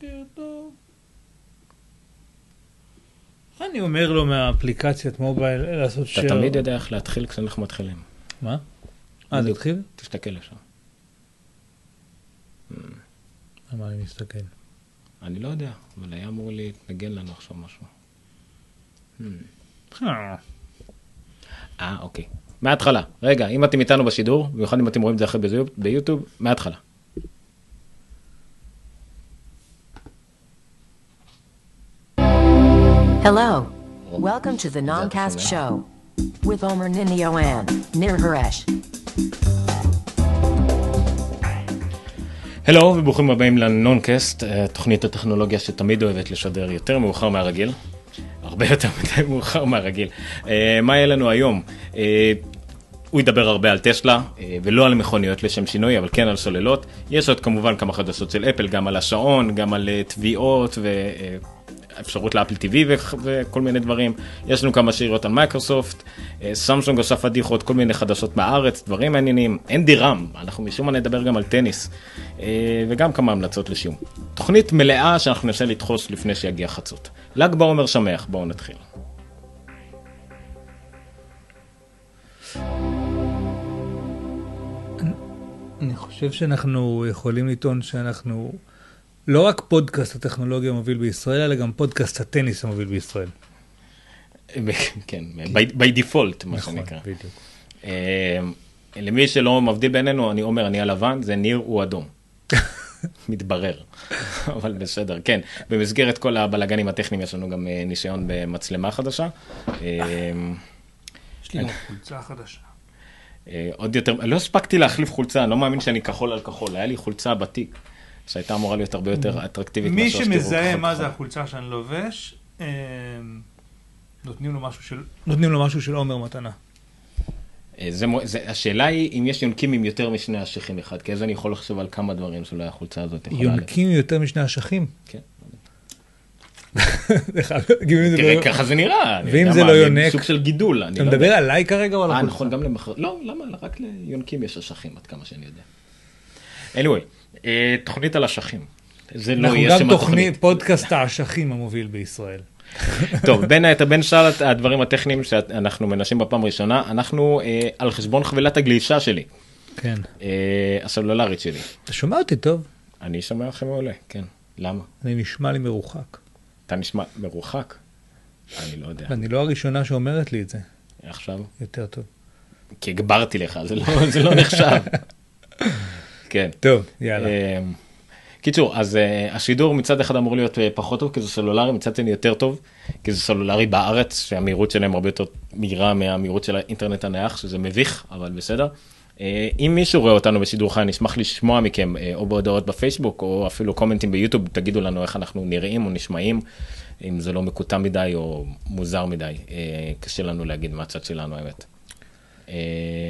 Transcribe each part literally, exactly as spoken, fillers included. בוקר טוב. אני אומר לו מהאפליקציית מובייל לעשות ש... אתה תמיד יודע איך להתחיל כשאנחנו מתחילים. מה? אה, זה התחיל? תסתכל לשם. למה אני מסתכל? אני לא יודע, אבל היה אמור להתנגן לנו עכשיו משהו. אה, אוקיי. מההתחלה. רגע, אם אתם איתנו בשידור, במיוחד אם אתם רואים את זה אחרי ביוטיוב, מההתחלה. Hello. Welcome to the Noncast show with Omer Ninio and Nir Horesh. הלו, וברוכים הבאים לנונקאסט, תוכנית הטכנולוגיה שתמיד אוהבת לשדר יותר מאוחר מהרגיל, הרבה יותר מאוחר מהרגיל. מה יהיה לנו היום? הוא ידבר הרבה על טסלה, ולא על מכוניות לשם שינוי, אבל כן על סוללות. יש עוד כמובן כמה חדשות של אפל, גם על השעון, גם על תביעות ו... אפשרות לאפל טיווי וכל מיני דברים. יש לנו כמה שאירות על מייקרוסופט, סמסונג עושה פדיחות, כל מיני חדשות מהארץ, דברים מעניינים. אנדי רם, אנחנו משום מה נדבר גם על טניס, וגם כמה המלצות לשיום. תוכנית מלאה שאנחנו ננסה לדחוס לפני שיגיע חצות. ל"ג בעומר שמח, בואו נתחיל. אני חושב שאנחנו יכולים לטעון שאנחנו... לא רק פודקאסט הטכנולוגיה מוביל בישראל, אלא גם פודקאסט הטניס המוביל בישראל. כן, by default, מה שנקרא. בדיוק. למי שלא מבדיל בינינו, אני אומר, אני הלבן, זה ניר, הוא אדום. מתברר. אבל בסדר, כן. במסגרת כל הבלגנים הטכניים, יש לנו גם ניסיון במצלמה חדשה. יש לי גם חולצה חדשה. עוד יותר, לא הספקתי להחליף חולצה, אני לא מאמין שאני כחול על כחול, היה לי חולצה בתיק. שהייתה אמורה להיות הרבה יותר אטרקטיבית. מי שמזהה מה זה החולצה שאני לובש, נותנים לו משהו של עומר מתנה. השאלה היא אם יש יונקים עם יותר משני אשכים אחד, כי אז אני יכול לחשוב על כמה דברים שאולי החולצה הזאת יכולה... יונקים עם יותר משני אשכים? כן. תראה, ככה זה נראה. ואם זה לא יונק... סוג של גידול. אתה מדבר עליי כרגע או על החולצה? אה, נכון, גם למחר... לא, למה? רק ליונקים יש אשכים, עד כמה שאני יודע. anyway. תוכנית על אשכים. אנחנו גם תוכנית, פודקאסט האשכים המוביל בישראל. טוב, בין היתר, בין שאר הדברים הטכניים שאנחנו מנשים בפעם ראשונה, אנחנו על חשבון חבילת הגלישה שלי. כן. הסלולרית שלי. אתה שומע אותי טוב? אני שומע אחרי מעולה, כן. למה? אני נשמע לי מרוחק. אתה נשמע מרוחק? אני לא יודע. אני לא הראשונה שאומרת לי את זה. עכשיו? יותר טוב. כי הגברתי לך, זה לא נחשב. כן. טוב, יאללה. קיצור, אז השידור מצד אחד אמור להיות פחות טוב, כי זה סלולרי, מצד שני יותר טוב, כי זה סלולרי בארץ, שהמהירות שלהם הרבה יותר מהירה מהמהירות של האינטרנט הנייח, שזה מביך, אבל בסדר. אם מישהו רואה אותנו בשידור חי, נשמח לשמוע מכם, או בהודעות בפייסבוק, או אפילו קומנטים ביוטיוב, תגידו לנו איך אנחנו נראים או נשמעים, אם זה לא מקוטע מדי או מוזר מדי. קשה לנו להגיד מהצד שלנו, האמת. אתה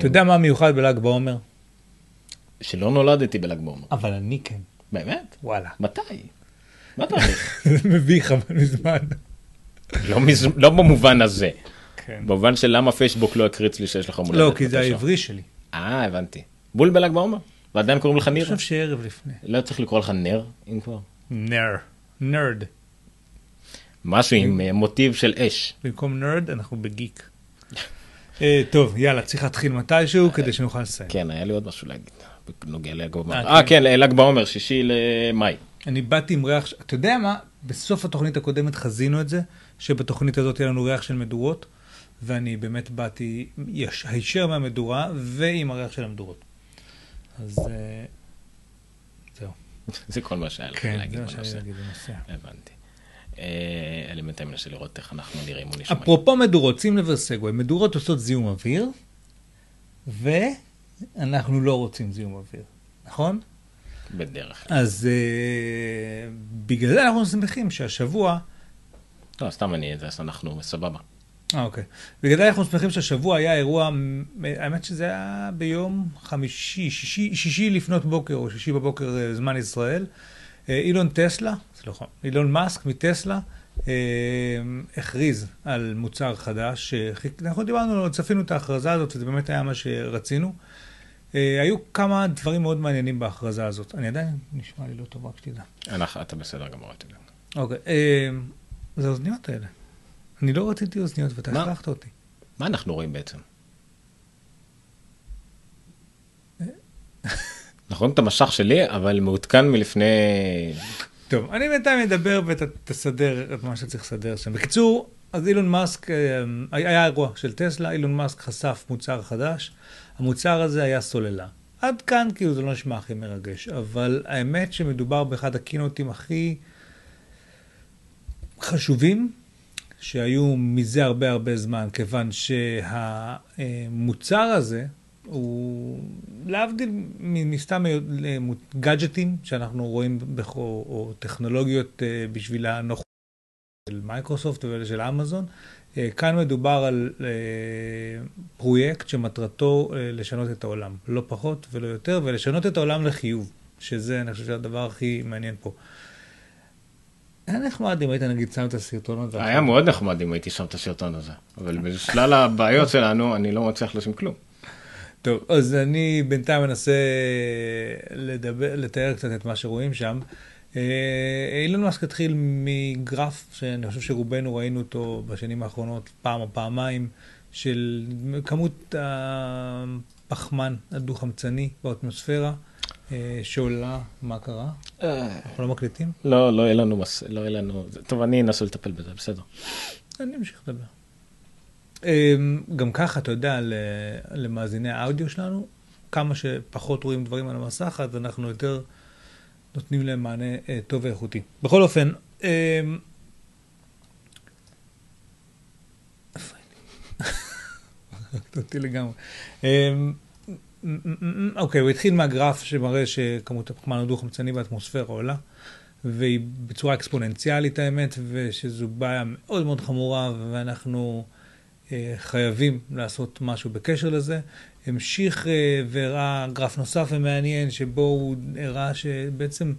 יודע מה מיוחד בל"ג בעומר? שלא נולדתי בל"ג בעומר. אבל אני כן. באמת? וואלה. מתי? מה אתה הולך? זה מביך, אבל מזמן. לא במובן הזה. במובן של למה פייסבוק לא הקריץ לי שיש לך מולדת. לא, כי זה העברי שלי. אה, הבנתי. בול בל"ג בעומר. ועדיין קוראים לך ניר? אני חושב שערב לפני. לא צריך לקרוא לך נר, אם כבר? נר. נרד. משהו עם מוטיב של אש. במקום נרד, אנחנו בגיק. טוב, יאללה, צריך להתחיל מתישהו כדי שנוכל לסיים. כן, היה לי עוד משהו להגיד. נוגע לל"ג בעומר. אה, כן, ל"ג בעומר, שישי למאי. אני באתי עם ריח, אתה יודע מה? בסוף התוכנית הקודמת חזינו את זה, שבתוכנית הזאת היה לנו ריח של מדורות, ואני באמת באתי הישר מהמדורה, ועם הריח של המדורות. אז זהו. זה כל מה שהיה לך להגיד בנושא. הבנתי. אלמנט האמנה של לראות איך אנחנו נראים או נשמעים. אפרופו מדורות, שים לב לסגווי, מדורות עושות זיהום אוויר, ו... אנחנו לא רוצים זיהום אוויר, נכון? בדרך. אז בגלל זה אנחנו שמחים שהשבוע... לא, סתם אני, אנחנו סבבה. אה, אוקיי. בגלל זה אנחנו שמחים שהשבוע היה אירוע, האמת שזה היה ביום חמישי, שישי לפנות בוקר, או שישי בבוקר זמן ישראל, אילון טסלה, סליחה, אילון מאסק מטסלה, הכריז על מוצר חדש, אנחנו דיברנו, צפינו את ההכרזה הזאת, וזה באמת היה מה שרצינו. היו כמה דברים מאוד מעניינים בהכרזה הזאת. אני עדיין נשמע לי לא טובה, כשתדע. אתה בסדר גמור, תדע. אוקיי. זה אוזניות האלה. אני לא רציתי אוזניות, ואתה הכרחת אותי. מה אנחנו רואים בעצם? נכון, את המשך שלי, אבל מעודכן מלפני... טוב, אני בינתיים אדבר ותסדר את מה שצריך לסדר שם. בקיצור, אז אילון מאסק, היה אירוע של טסלה, אילון מאסק חשף מוצר חדש, המוצר הזה היה סוללה. עד כאן כאילו זה לא נשמע הכי מרגש, אבל האמת שמדובר באחד הקינוטים הכי חשובים, שהיו מזה הרבה הרבה זמן, כיוון שהמוצר הזה, הוא להבדיל מסתם גאדג'טים שאנחנו רואים, או טכנולוגיות בשביל הנוחות של מייקרוסופט ושל אמזון, כאן מדובר על פרויקט שמטרתו לשנות את העולם, לא פחות ולא יותר, ולשנות את העולם לחיוב, שזה אני חושב שהדבר הכי מעניין פה. היה נחמד אם היית נגיד שם את הסרטון הזה. היה מאוד נחמד אם הייתי שם את הסרטון הזה, אבל בשלל הבעיות שלנו אני לא מצליח לשים כלום. טוב, אז אני בינתיים אנסה לדבר, לתאר קצת את מה שרואים שם. אילון מאסק התחיל מגרף שאני חושב שרובנו ראינו אותו בשנים האחרונות פעם או פעמיים, של כמות הפחמן הדו-חמצני באטמוספירה שעולה. מה קרה? אנחנו לא מקליטים? לא, לא אין לנו, לא אין לנו. טוב, אני אנסה לטפל בזה, בסדר. אני אמשיך לדבר. גם ככה, אתה יודע, למאזיני האודיו שלנו, כמה שפחות רואים דברים על המסך, אז אנחנו יותר נותנים להם מענה טוב ואיכותי. בכל אופן, אותי לגמרי. אוקיי, הוא התחיל מהגרף שמראה שכמות הפחמן הדו-חמצני באטמוספירה עולה, והיא בצורה אקספוננציאלית האמת, ושזו בעיה מאוד מאוד חמורה, ואנחנו... חייבים לעשות משהו בקשר לזה. המשיך והראה גרף נוסף ומעניין, שבו הוא הראה שבעצם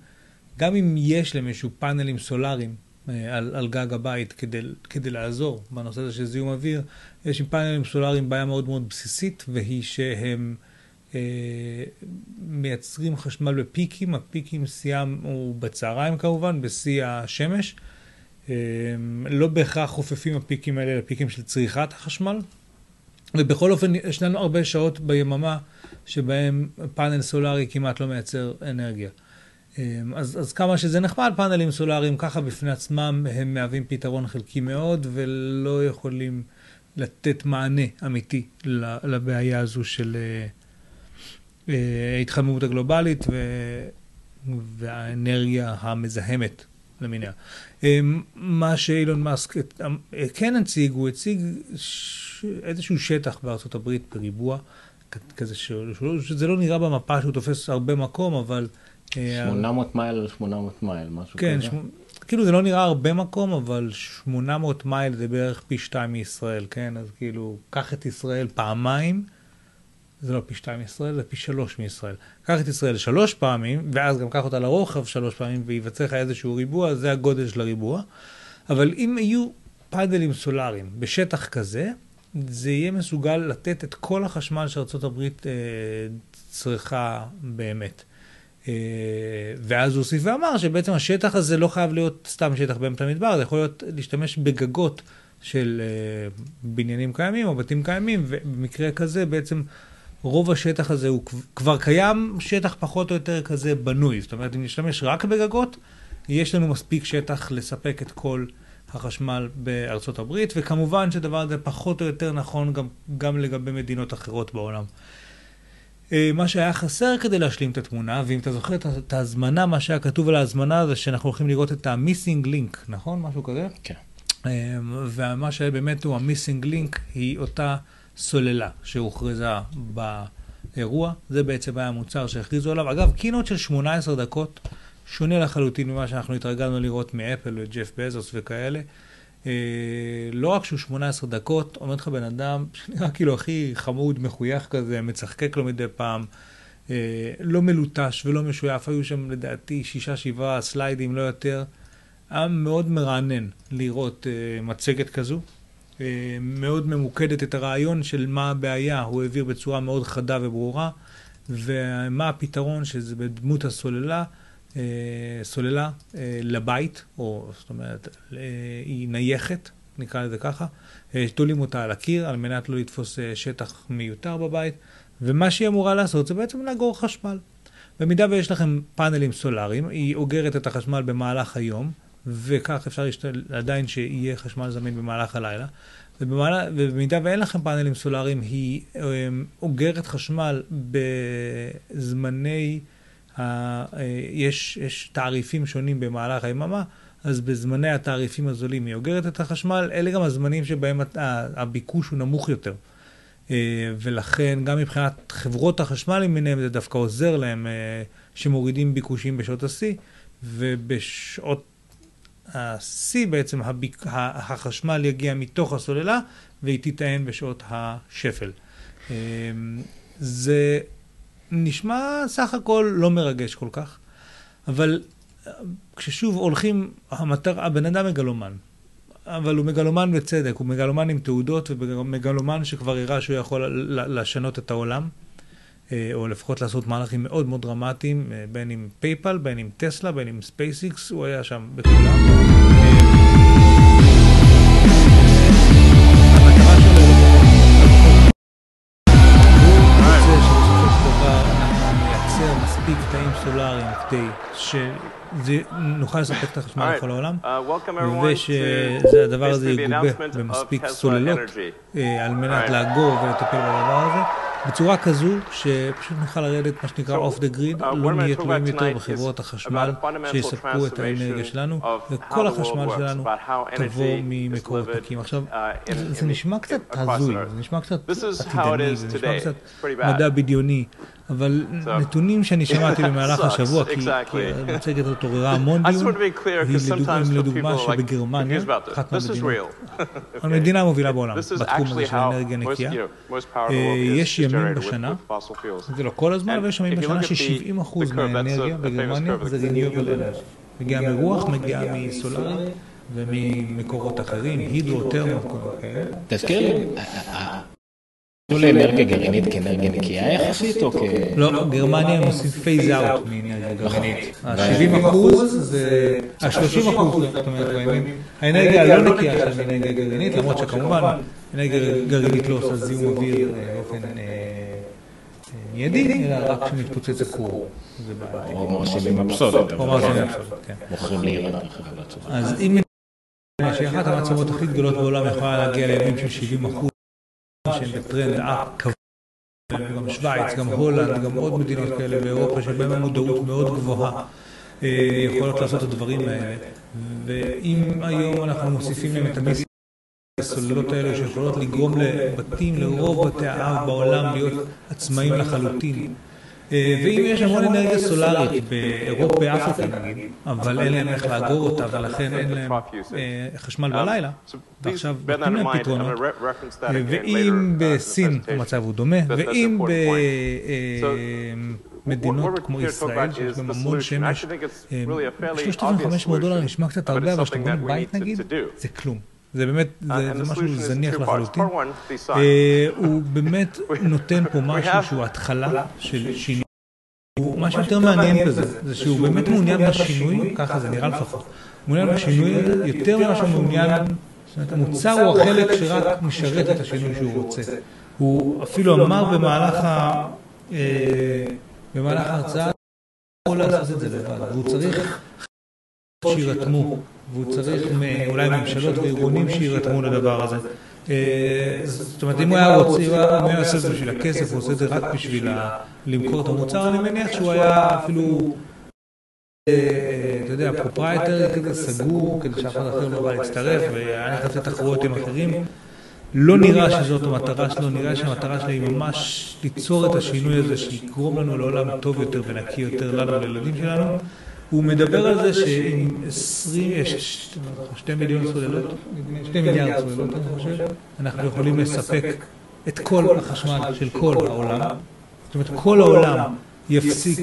גם אם יש למישהו פאנלים סולאריים על, על גג הבית כדי, כדי לעזור בנושא הזה של זיהום אוויר, יש עם פאנלים סולאריים בעיה מאוד מאוד בסיסית, והיא שהם אה, מייצרים חשמל בפיקים. הפיקים סיים הוא בצהריים כמובן, בשיא השמש. לא בהכרח חופפים הפיקים האלה לפיקים של צריכת החשמל, ובכל אופן יש לנו הרבה שעות ביממה שבהם פאנל סולארי כמעט לא מייצר אנרגיה. אז, אז כמה שזה נחמד, פאנלים סולאריים ככה בפני עצמם הם מהווים פתרון חלקי מאוד, ולא יכולים לתת מענה אמיתי לבעיה הזו של ההתחממות הגלובלית והאנרגיה המזהמת למיניה. מה שאילון מאסק כן הציג, הוא הציג איזשהו שטח בארצות הברית בריבוע, כזה שזה לא נראה במפה שהוא תופס הרבה מקום, אבל... שמונה מאות מייל על שמונה מאות מייל, משהו כזה. כן, כאילו זה לא נראה הרבה מקום, אבל שמונה מאות מייל זה בערך פי שתיים מישראל, כן? אז כאילו, קח את ישראל פעמיים, זה לא פי שתיים מישראל, זה פי שלוש מישראל. קח את ישראל שלוש פעמים, ואז גם קח אותה לרוחב שלוש פעמים, ויבצע לך איזשהו ריבוע, זה הגודל של הריבוע. אבל אם יהיו פאנלים סולאריים בשטח כזה, זה יהיה מסוגל לתת את כל החשמל שארצות הברית אה, צריכה באמת. אה, ואז הוא הוסיף ואמר שבעצם השטח הזה לא חייב להיות סתם שטח באמצע המדבר, זה יכול להיות להשתמש בגגות של אה, בניינים קיימים או בתים קיימים, ובמקרה כזה בעצם... רוב השטח הזה הוא כבר קיים, שטח פחות או יותר כזה בנוי. זאת אומרת, אם נשתמש רק בגגות, יש לנו מספיק שטח לספק את כל החשמל בארצות הברית, וכמובן שדבר הזה פחות או יותר נכון גם, גם לגבי מדינות אחרות בעולם. מה שהיה חסר כדי להשלים את התמונה, ואם אתה זוכר את ההזמנה, מה שהיה כתוב על ההזמנה, זה שאנחנו הולכים לראות את ה-missing link, נכון? משהו כזה? כן. ומה שהיה באמת הוא ה-missing link, היא אותה... סוללה שהוכרזה באירוע, זה בעצם היה המוצר שהכריזו עליו. אגב, קינות של שמונה עשרה דקות, שונה לחלוטין ממה שאנחנו התרגלנו לראות מאפל וג'ף בזוס וכאלה. אה, לא רק שהוא שמונה עשרה דקות, עומד לך בן אדם שנראה כאילו הכי חמוד, מחוייך כזה, מצחקק לו מדי פעם, אה, לא מלוטש ולא משויף, היו שם לדעתי שישה, שבעה סליידים, לא יותר. היה מאוד מרענן לראות אה, מצגת כזו. מאוד ממוקדת את הרעיון של מה הבעיה, הוא העביר בצורה מאוד חדה וברורה, ומה הפתרון שזה בדמות הסוללה, סוללה לבית, או זאת אומרת, היא נייחת, נקרא לזה ככה, תולים אותה על הקיר על מנת לא לתפוס שטח מיותר בבית, ומה שהיא אמורה לעשות זה בעצם לאגור חשמל. במידה ויש לכם פאנלים סולאריים, היא אוגרת את החשמל במהלך היום, וכך אפשר להשתל... עדיין שיהיה חשמל זמין במהלך הלילה, ובמהלך... ובמידה ואין לכם פאנלים סולאריים, היא אוגרת חשמל בזמני, ה... יש, יש תעריפים שונים במהלך היממה, אז בזמני התעריפים הזולים היא אוגרת את החשמל, אלה גם הזמנים שבהם הביקוש הוא נמוך יותר. ולכן גם מבחינת חברות החשמל למיניהם זה דווקא עוזר להם שמורידים ביקושים בשעות השיא, ובשעות השיא בעצם הביק... החשמל יגיע מתוך הסוללה והיא תיטען בשעות השפל. זה נשמע סך הכל לא מרגש כל כך, אבל כששוב הולכים, המטר, הבן אדם מגלומן, אבל הוא מגלומן בצדק, הוא מגלומן עם תעודות, ומגלומן שכבר הראה שהוא יכול לשנות את העולם, או לפחות לעשות מהלכים מאוד מאוד דרמטיים, בין עם פייפל, בין עם טסלה, בין עם ספייסיקס, הוא היה שם בכולם. המטרה שלו הוא רוצה שבסופו של דבר אנחנו נייצר מספיק תאים סולאריים כדי ש... נוכל לספק את החשמל לכל העולם, ושזה הדבר הזה יגובה במספיק סוללות על מנת לאגור ולטפל בדבר הזה, בצורה כזו שפשוט נוכל לרדת מה שנקרא off the grid, לא נהיה תלויים יותר בחברות החשמל שיספקו את האנרגיה שלנו, וכל החשמל שלנו תבוא ממקורות נקיים. עכשיו, זה נשמע קצת הזוי, זה נשמע קצת עתידני, זה נשמע קצת מדע בדיוני, אבל נתונים שאני שמעתי במהלך השבוע, כי המצגת התעוררה המון דיון, והיא לדוגמה שבגרמניה, אחת מהמדינה המובילה בעולם, בתחום הזה של אנרגיה נקייה, יש ימים בשנה, זה לא כל הזמן, אבל יש ימים בשנה ש-שבעים אחוז מהאנרגיה בגרמניה זה renewable energy. מגיעה מרוח, מגיעה מסולארי, וממקורות אחרים, הידרו, תרמו, תזכיר לי. תנו לאנרגיה גרעינית כאנרגיה נקייה יחסית או כ... לא, גרמניה הם עושים פייז אאוט מאנרגיה גרעינית. ה-שבעים אחוז זה... ה-שלושים אחוז, זאת אומרת, האנרגיה הלא נקייה של אנרגיה גרעינית, למרות שכמובן אנרגיה גרעינית לא עושה זיהום אוויר באופן מיידי, אלא רק כשמתפוצץ הכור. או מרשימים הפסולת. או מרשימים הפסולת, כן. מוכרים להירד אחרי הלצות. אז אם... שהיא אחת המצלמות הכי גדולות בעולם יכולה להגיע לימים של שבעים אחוז, שהם בטרנד אף כבוד, גם שוויץ, גם הולנד, גם עוד מדינות כאלה באירופה שבהם המודעות מאוד גבוהה יכולות לעשות את הדברים האלה, ואם היום אנחנו מוסיפים להם את הסוללות האלה שיכולות לגרום לבתים, לרוב בתי האב בעולם להיות עצמאים לחלוטין, ואם יש המון אנרגיה סולארית באירופה, באפריקה נגיד, אבל אין להם איך לאגור אותה, ולכן אין להם חשמל בלילה, ועכשיו נותנים להם פתרונות, ואם בסין המצב הוא דומה, ואם במדינות כמו ישראל, שיש גם המון שמש, שלושת אלפים וחמש מאות דולר נשמע קצת הרבה, אבל שאתה בונה בית נגיד, זה כלום. זה באמת, זה משהו זניח לחלוטין. הוא באמת נותן פה משהו שהוא התחלה של שינוי. מה שיותר מעניין בזה, זה שהוא באמת מעוניין בשינוי, ככה זה נראה לפחות, מעוניין בשינוי יותר ממה שהוא מעוניין, המוצר הוא החלק שרק משרת את השינוי שהוא רוצה. הוא אפילו אמר במהלך ההרצאה, הוא לא לעשות את זה לבד, והוא צריך שירתמו. והוא צריך אולי ממשלות וארגונים שירתמו לדבר הזה. זאת אומרת, אם הוא היה רוצה, אם הוא עושה את זה בשביל הכסף, הוא עושה את זה רק בשביל למכור את המוצר, אני מניח שהוא היה אפילו, אתה יודע, פרופרייטר כזה סגור, כדי שאף אחד אחר לא בא להצטרף, ואני חושב תחרויות עם אחרים. לא נראה שזאת המטרה שלו, נראה שהמטרה שלה היא ממש ליצור את השינוי הזה, שיגרום לנו לעולם טוב יותר ונקי יותר לנו ולילדים שלנו. הוא מדבר על זה שעם עשרים, שני מיליון סוללות, שני מיליארד סוללות, אני חושב, אנחנו יכולים לספק את כל החשמל של כל העולם. זאת אומרת, כל העולם יפסיק,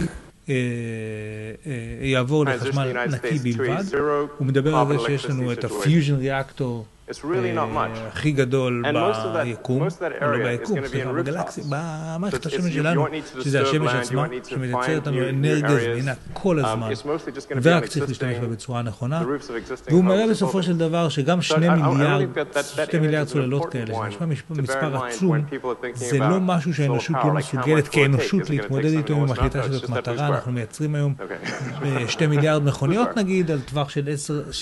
יעבור לחשמל נקי בלבד. הוא מדבר על זה שיש לנו את הפיוז'ן ריאקטור הכי גדול ביקום, לא ביקום, סליחה, בגלקסיה, במערכת השמש שלנו, שזה השמש עצמה, שמייצר אותנו אנרגיה זמינה כל הזמן, ורק צריך להשתמש בה בצורה הנכונה, והוא מראה בסופו של דבר שגם שני מיליארד, שתי מיליארד סוללות כאלה, זה מספר עצום, זה לא משהו שהאנושות לא מסוגלת כאנושות להתמודד איתו עם החליטה שזאת מטרה. אנחנו מייצרים היום שתי מיליארד מכוניות נגיד, על טווח של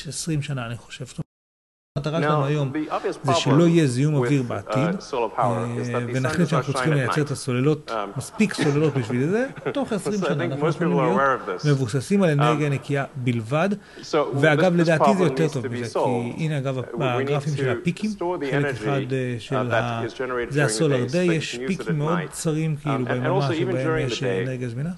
עשרים שנה אני חושב. המטרה שלנו היום זה שלא יהיה זיהום אוויר בעתיד, ונחליט שאנחנו צריכים לייצר את הסוללות, מספיק סוללות בשביל זה, תוך עשרים שנה אנחנו יכולים להיות מבוססים על אנרגיה נקייה בלבד, ואגב לדעתי זה יותר טוב מזה, כי הנה אגב הגרפים של הפיקים, חלק אחד של זה הסולר די, יש פיקים מאוד צרים כאילו ביממה שבהם יש אנרגיה זמינה.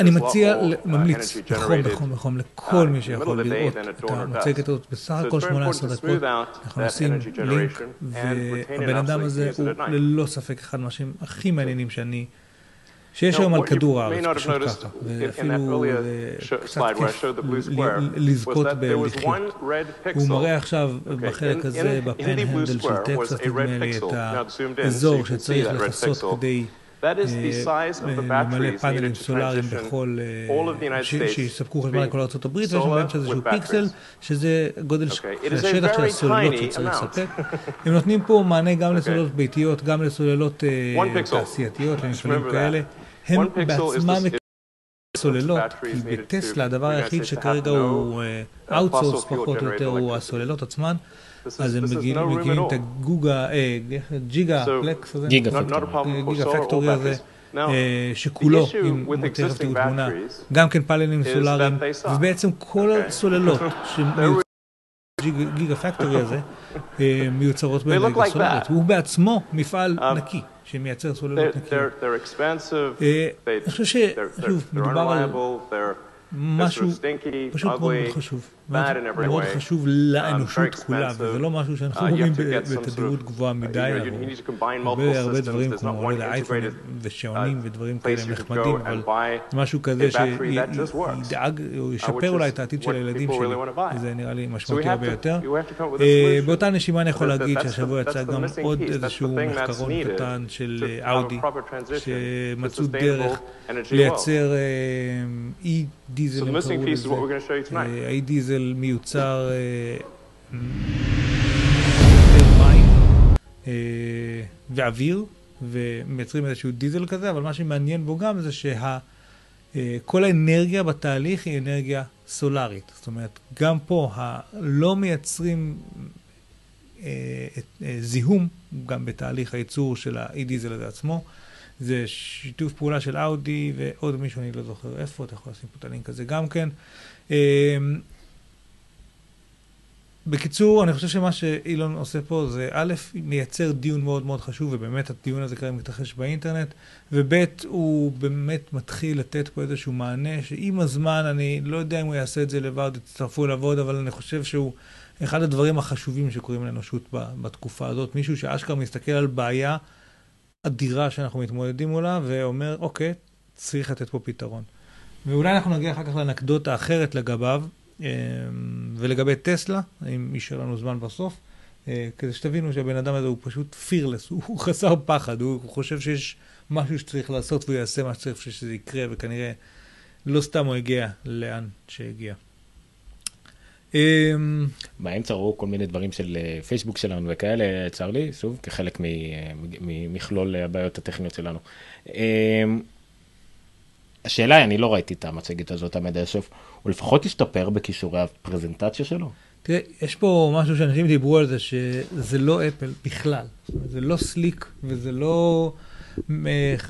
אני מציע, ממליץ, בחום, בחום, בחום, לכל מי שיכול לראות את המצגת הזאת בסך הכל שמונה עשרה דקות, אנחנו עושים לינק, והבן אדם הזה הוא ללא ספק אחד מהאנשים הכי מעניינים שאני, שיש היום על כדור הארץ, פשוט ככה, ואפילו קצת כיף לזכות בלחיות. הוא מראה עכשיו בחלק הזה, בפן-הנדל של טקסס, נדמה לי את האזור שצריך לחסות כדי ממלא פאנלים סולאריים בכל, שיספקו חשמל לכל ארצות הברית, ויש מראים שאיזשהו פיקסל, שזה גודל השטח של הסוללות שצריך לספק. הם נותנים פה מענה גם לסוללות ביתיות, גם לסוללות תעשייתיות, למפעלים כאלה. הם בעצמם מכירים סוללות, כי בטסלה הדבר היחיד שכרגע הוא outsource פחות או יותר, הוא הסוללות עצמן. אז הם מגיעים את הגוגה, ג'יגה פלקס הזה, ג'יגה פקטורי הזה, שכולו, אם תכף תראו תמונה, גם כן פאנלים סולאריים, ובעצם כל הסוללות שמיוצרות בג'יגה פקטורי הזה, מיוצרות באנרגיה סולארית. הוא בעצמו מפעל נקי, שמייצר סוללות נקיות. אני חושב ששוב, מדובר על משהו פשוט מאוד חשוב, מאוד חשוב לאנושות כולה, וזה לא משהו שאנחנו רואים בתדירות גבוהה מדי, הרבה הרבה דברים כמו אייפונים ושעונים ודברים כאלה נחמדים, אבל משהו כזה שידאג או ישפר אולי את העתיד של הילדים שלי, זה נראה לי משמעותי הרבה יותר. באותה נשימה אני יכול להגיד שהשבוע יצא גם עוד איזשהו מחקרון קטן של אאודי, שמצאו דרך לייצר אי דיזל, האי דיזל מיוצר מים ואוויר, ומייצרים איזשהו דיזל כזה, אבל מה שמעניין בו גם זה שכל האנרגיה בתהליך היא אנרגיה סולארית. זאת אומרת, גם פה לא מייצרים זיהום, גם בתהליך הייצור של האי דיזל הזה עצמו. זה שיתוף פעולה של אאודי ועוד מישהו, אני לא זוכר איפה, אתה יכול לשים פה את הלינק הזה גם כן. בקיצור, אני חושב שמה שאילון עושה פה זה א', מייצר דיון מאוד מאוד חשוב, ובאמת הדיון הזה כרגע מתרחש באינטרנט, וב' הוא באמת מתחיל לתת פה איזשהו מענה, שעם הזמן, אני לא יודע אם הוא יעשה את זה לבד, תצטרפו לעבוד, אבל אני חושב שהוא אחד הדברים החשובים שקוראים לאנושות בתקופה הזאת, מישהו שאשכרה מסתכל על בעיה אדירה שאנחנו מתמודדים מולה, ואומר, אוקיי, צריך לתת פה פתרון. ואולי אנחנו נגיע אחר כך לאנקדוטה אחרת לגביו, ולגבי טסלה, אם יישאר לנו זמן בסוף, כדי שתבינו שהבן אדם הזה הוא פשוט פירלס, הוא חסר פחד, הוא חושב שיש משהו שצריך לעשות, והוא יעשה מה שצריך שזה יקרה, וכנראה לא סתם הוא הגיע לאן שהגיע. באמצע ראו כל מיני דברים של פייסבוק שלנו וכאלה, צר לי, שוב, כחלק ממכלול הבעיות הטכניות שלנו. השאלה היא, אני לא ראיתי את המצגת הזאת עד הסוף, הוא לפחות השתפר בכישורי הפרזנטציה שלו. תראה, יש פה משהו שאנשים דיברו על זה, שזה לא אפל בכלל, זה לא סליק, וזה לא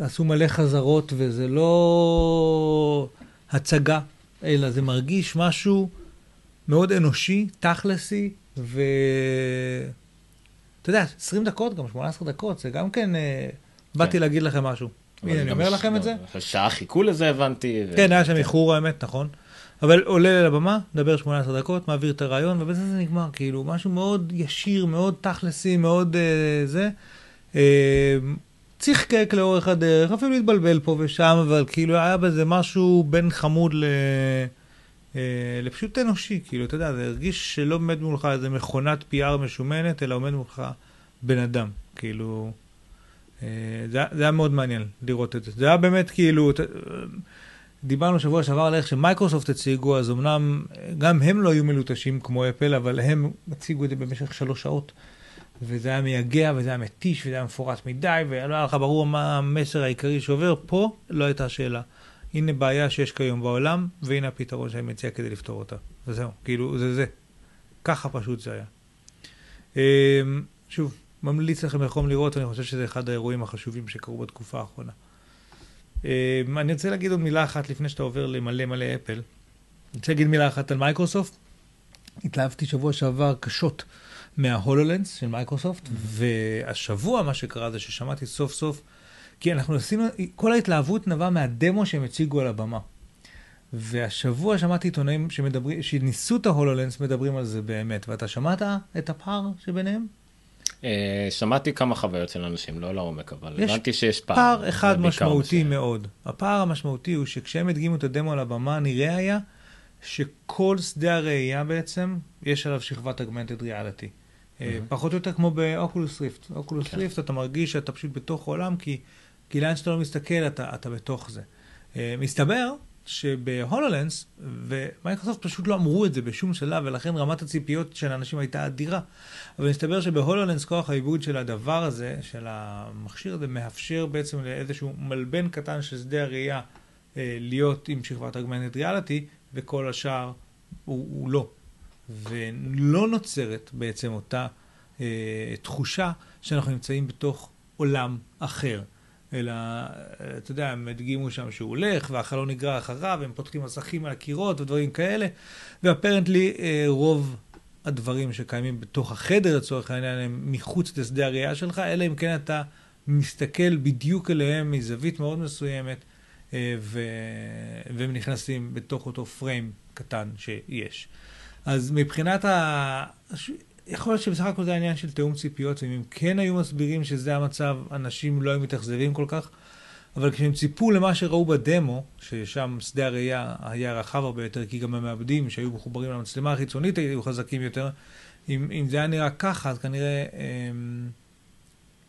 עשו מלא חזרות, וזה לא הצגה, אלא זה מרגיש משהו מאוד אנושי, תכלסי, ו... אתה יודע, עשרים דקות, גם שמונה עשרה דקות, זה גם כן... באתי להגיד לכם משהו. הנה, אני אומר לכם את זה. שעה חיכו לזה, הבנתי. כן, היה שם איחור האמת, נכון. אבל עולה לבמה, מדבר שמונה עשרה דקות, מעביר את הרעיון, ובזה זה נגמר, כאילו, משהו מאוד ישיר, מאוד תכלסי, מאוד זה. צחקק לאורך הדרך, אפילו להתבלבל פה ושם, אבל כאילו היה בזה משהו בין חמוד ל... לפשוט אנושי, כאילו, אתה יודע, זה הרגיש שלא עומד מולך איזה מכונת פי-אר משומנת, אלא עומד מולך בן אדם, כאילו, זה היה מאוד מעניין לראות את זה. זה היה באמת כאילו, דיברנו שבוע שעבר על איך שמייקרוסופט הציגו, אז אמנם גם הם לא היו מלוטשים כמו אפל, אבל הם הציגו את זה במשך שלוש שעות, וזה היה מייגע, וזה היה מתיש, וזה היה מפורט מדי, ולא היה לך ברור מה המסר העיקרי שעובר, פה לא הייתה שאלה. הנה בעיה שיש כיום בעולם, והנה הפתרון שאני מציע כדי לפתור אותה. וזהו, כאילו, זה זה. ככה פשוט זה היה. שוב, ממליץ לכם לחום לראות, אני חושב שזה אחד האירועים החשובים שקרו בתקופה האחרונה. אני רוצה להגיד עוד מילה אחת לפני שאתה עובר למלא מלא אפל. אני רוצה להגיד מילה אחת על מייקרוסופט. התלהבתי שבוע שעבר קשות מההולולנס של מייקרוסופט, והשבוע מה שקרה זה ששמעתי סוף סוף, כי אנחנו עשינו, כל ההתלהבות נבע מהדמו שהם הציגו על הבמה. והשבוע שמעתי עיתונאים שמדברים, שניסו את ההולולנס, מדברים על זה באמת. ואתה שמעת את הפער שביניהם? שמעתי כמה חוויות של אנשים, לא לעומק, אבל הבנתי שיש פער. יש פער אחד משמעותי מאוד. הפער המשמעותי הוא שכשהם הדגימו את הדמו על הבמה, נראה היה שכל שדה הראייה בעצם, יש עליו שכבת אגמנטד ריאליטי. פחות או יותר כמו באוקולוס ריפט. אוקולוס ריפט, אתה מרגיש שאתה פשוט בתוך עולם, כי כי לאן שאתה לא מסתכל, אתה, אתה בתוך זה. מסתבר שבהולולנס, ומייקרוסופט פשוט לא אמרו את זה בשום שלב, ולכן רמת הציפיות של האנשים הייתה אדירה. אבל מסתבר שבהולולנס כוח העיבוד של הדבר הזה, של המכשיר הזה, מאפשר בעצם לאיזשהו מלבן קטן של שדה הראייה להיות עם שכבת אגמנטד ריאליטי, וכל השאר הוא, הוא לא. ולא נוצרת בעצם אותה תחושה שאנחנו נמצאים בתוך עולם אחר. אלא, אתה יודע, הם הדגימו שם שהוא הולך, והחלון נגרע אחריו, הם פותחים מסכים על הקירות ודברים כאלה, ואפרנטלי רוב הדברים שקיימים בתוך החדר לצורך העניין הם מחוץ לשדה הראייה שלך, אלא אם כן אתה מסתכל בדיוק אליהם מזווית מאוד מסוימת, ו... והם נכנסים בתוך אותו פריים קטן שיש. אז מבחינת ה... יכול להיות שבסך הכל זה העניין של תאום ציפיות, ואם הם כן היו מסבירים שזה המצב, אנשים לא היו מתאכזבים כל כך, אבל כשהם ציפו למה שראו בדמו, ששם שדה הראייה היה רחב הרבה יותר, כי גם המעבדים שהיו מחוברים למצלמה החיצונית היו חזקים יותר, אם, אם זה היה נראה ככה, אז כנראה,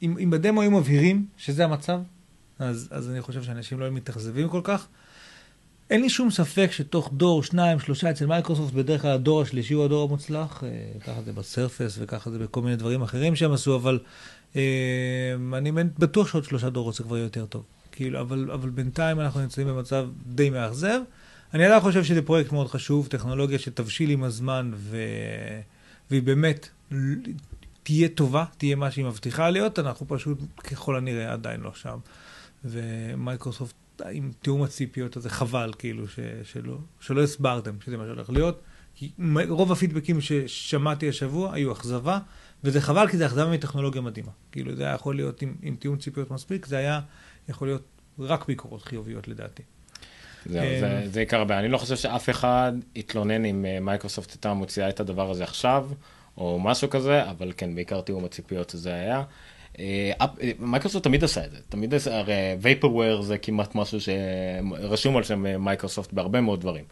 אם, אם בדמו היו מבהירים שזה המצב, אז, אז אני חושב שאנשים לא היו מתאכזבים כל כך. אין לי שום ספק שתוך דור, שניים, שלושה אצל מייקרוסופט, בדרך כלל הדור השלישי הוא הדור המוצלח, ככה זה בסרפס וככה זה בכל מיני דברים אחרים שהם עשו, אבל אני בטוח שעוד שלושה דורות זה כבר יותר טוב. אבל בינתיים אנחנו נמצאים במצב די מאכזב. אני עדיין חושב שזה פרויקט מאוד חשוב, טכנולוגיה שתבשיל עם הזמן, והיא באמת תהיה טובה, תהיה מה שהיא מבטיחה להיות, אנחנו פשוט ככל הנראה עדיין לא שם. ומייקרוסופט, עם תיאום הציפיות הזה, חבל כאילו ש, שלא, שלא הסברתם שזה מה שהולך להיות, כי רוב הפידבקים ששמעתי השבוע היו אכזבה, וזה חבל כי זה אכזבה מטכנולוגיה מדהימה, כאילו זה היה יכול להיות עם, עם תיאום ציפיות מספיק, זה היה יכול להיות רק ביקורות חיוביות לדעתי. זה, זה עיקר הרבה, אני לא חושב שאף אחד התלונן אם מייקרוסופט הייתה מוציאה את הדבר הזה עכשיו, או משהו כזה, אבל כן, בעיקר תיאום הציפיות זה היה, מייקרוסופט תמיד עשה את זה, תמיד עשה, הרי וייפרוור זה כמעט משהו שרשום על שם מייקרוסופט בהרבה מאוד דברים.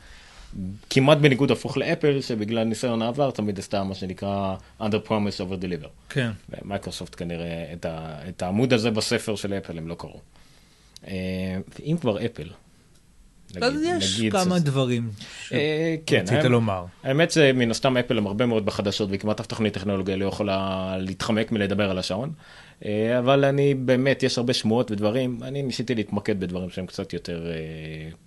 כמעט בניגוד הפוך לאפל, שבגלל ניסיון העבר תמיד עשתה מה שנקרא under promise over deliver. כן. ומייקרוסופט כנראה את, ה, את העמוד הזה בספר של אפל הם לא קראו. אם כבר אפל. אז יש כמה דברים שרצית לומר. האמת שמן הסתם אפל הם הרבה מאוד בחדשות, וכמעט אף תוכנית טכנולוגיה לא יכולה להתחמק מלדבר על השעון. אבל אני באמת, יש הרבה שמועות ודברים, אני ניסיתי להתמקד בדברים שהם קצת יותר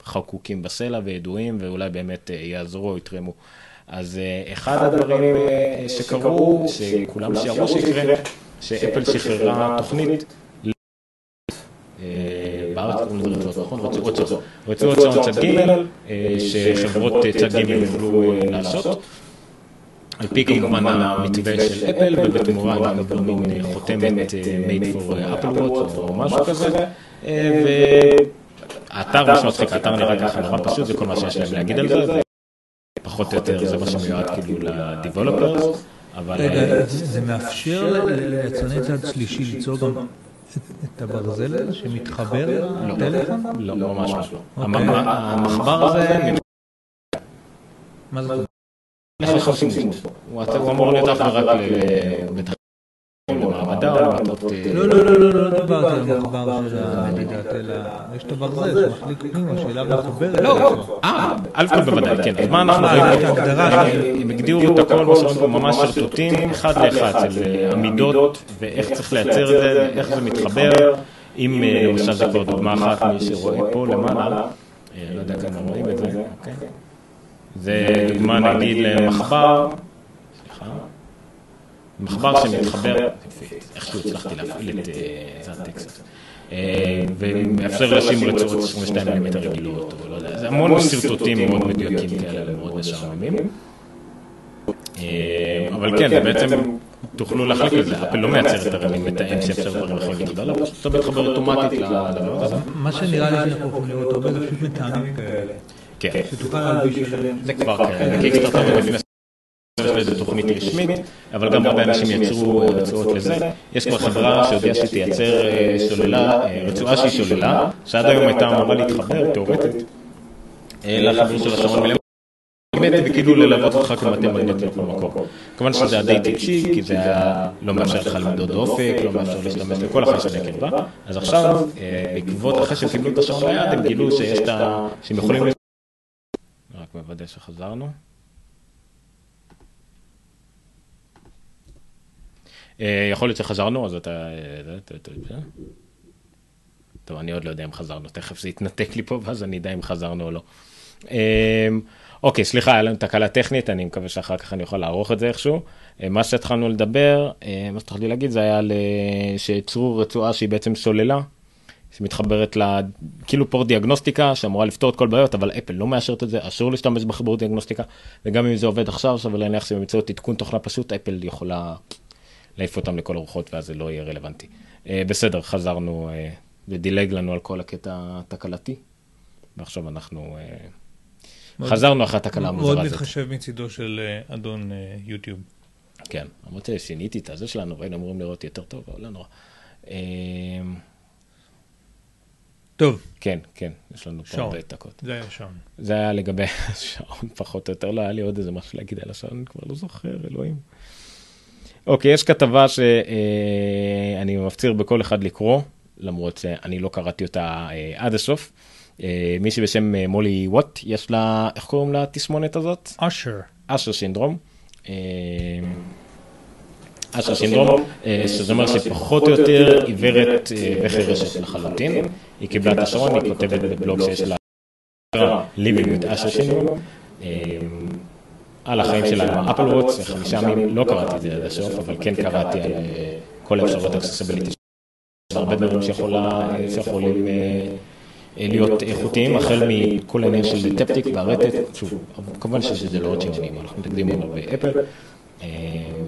חקוקים בסלע וידועים, ואולי באמת יעזרו או יתרמו. אז אחד הדברים שקרו, שכולם שיערו שיקרה, שאפל שחררה תוכנית, בארץ קוראים לזה רצועות, נכון? רצועות שעון. רצועות שעון צד גימל, שחברות צד גימל יוכלו לעשות. על פי כמובן המתווה של אפל, ובתמורה גם גורמים חותמת made for Apple Watch או משהו כזה. והאתר משהו מצחיק, האתר נראה ככה נורא פשוט, זה כל מה שיש להם להגיד על זה, ופחות או יותר זה מה שמיועד כאילו ל-developers. רגע, זה מאפשר ליצרני צד שלישי ליצור גם... את הברזל שמתחבר לטלפון? לא, ממש לא. המחבר הזה מה זה? איך אנחנו עושים שימוש פה? הוא אמור להיות אף ורק לתחקים למעמדה או למטות... לא, לא, לא, לא, לא דיברתי על מחבר של המדידת, אלא יש דבר זה שמחליק פנימה, שאלה מחוברת. לא, אה, אלף כול בוודאי, כן. אז מה אנחנו רואים? הגדרה, הם הגדירו את הכל בסוף ממש שרטוטים, אחד לאחד, של עמידות ואיך צריך לייצר את זה, איך זה מתחבר. אם עכשיו זה כבר דוגמה אחת, מי שרואה פה למעלה, לא יודע כאן רואים את זה, אוקיי? זה דוגמה נגיד למחבר, סליחה, מחבר שמתחבר, איכשהו הצלחתי להפעיל את זה הטקסט, ומאפשר לשים רצועות עשרים ושתיים מילימטר רגילות, או לא יודע, זה המון סרטוטים מאוד מדויקים כאלה, מאוד משעממים, אבל כן, זה בעצם תוכלו להחליק את זה, אפל לא מייצר את הרבים מתאים שאפשר דברים אחרים להתגדל, אבל פשוט אתה מתחבר אוטומטית לדבר הזה. מה שנראה לי שאנחנו יכולים לראות הרבה, זה פשוט מטעמים כאלה. כן. שתוכל להלביש עליהם. זה כבר כאלה, גיקסטר לפני עשרים יש לזה תוכנית רשמית, אבל גם הרבה אנשים יצרו רצועות לזה. יש כבר חברה שהודיעה שתייצר שוללה, רצועה שהיא שוללה, שעד היום הייתה אמורה להתחבר, תיאורטית, לחבר של השעון מלמטה. וכאילו ללוות אותך כמו אתם מגנטיות במקום. כמובן שזה עדיין טיפשי, כי זה היה לא מאפשר לך למדוד אופק, לא מאפשר להשתמש לכל החשב לקרבה. אז עכשיו, בעקבות אחרי שהם קיבלו את השעון ליד, הם גילו שיש את ה... שהם יכולים... רק מוודא שחזרנו. יכול להיות שחזרנו, אז אתה... טוב, אני עוד לא יודע אם חזרנו, תכף זה יתנתק לי פה, ואז אני יודע אם חזרנו או לא. אוקיי, סליחה, היה לנו תקלה טכנית, אני מקווה שאחר כך אני יכול לערוך את זה איכשהו. מה שהתחלנו לדבר, מה שתחלתי להגיד, זה היה שיצרו רצועה שהיא בעצם שוללה, שמתחברת כאילו פורט דיאגנוסטיקה, שאמורה לפתור את כל בעיות, אבל אפל לא מאשרת את זה, אסור להשתמש בחיבור דיאגנוסטיקה, וגם אם זה עובד עכשיו, אבל להניח שהם ימצאו תיקון תוכנה פשוט, אפל יכולה להעיף אותם לכל הרוחות, ואז זה לא יהיה רלוונטי. בסדר, חזרנו, זה דילג לנו על כל הקטע התקלתי, ועכשיו אנחנו... חזרנו אחת הקלה המוזרה הזאת. מאוד מתחשב מצידו של אדון יוטיוב. כן, אמרתי לשיניתי את הזה שלנו, והיינו אמורים לראות יותר טוב, אבל לא נורא. טוב. כן, כן, יש לנו פה עוד דקות. זה היה שעון. זה היה לגבי שעון פחות או יותר, לא היה לי עוד איזה משהו להגיד על השעון, אני כבר לא זוכר, אלוהים. אוקיי, יש כתבה שאני מפציר בכל אחד לקרוא, למרות שאני לא קראתי אותה עד הסוף. מישהי בשם מולי ווט, יש לה, איך קוראים לה תסמונת הזאת? אשר. אשר סינדרום. אשר סינדרום, שזה אומר שפחות או יותר עיוורת וחירשת לחלוטין. היא קיבלה את השעון, היא כותבת בבלוג שיש לה living with אשר סינדרום. על החיים שלנו, אפל וואץ', חמישה ימים, לא קראתי את זה עד הסוף, אבל כן קראתי על כל האפשרויות האקססיביליטי. הרבה דברים שיכולים... להיות איכותיים, החל מכל העניין של טפטיק והרטט, שוב, כמובן שזה לא עוד שעניינים, אנחנו מתקדים עליו באפל,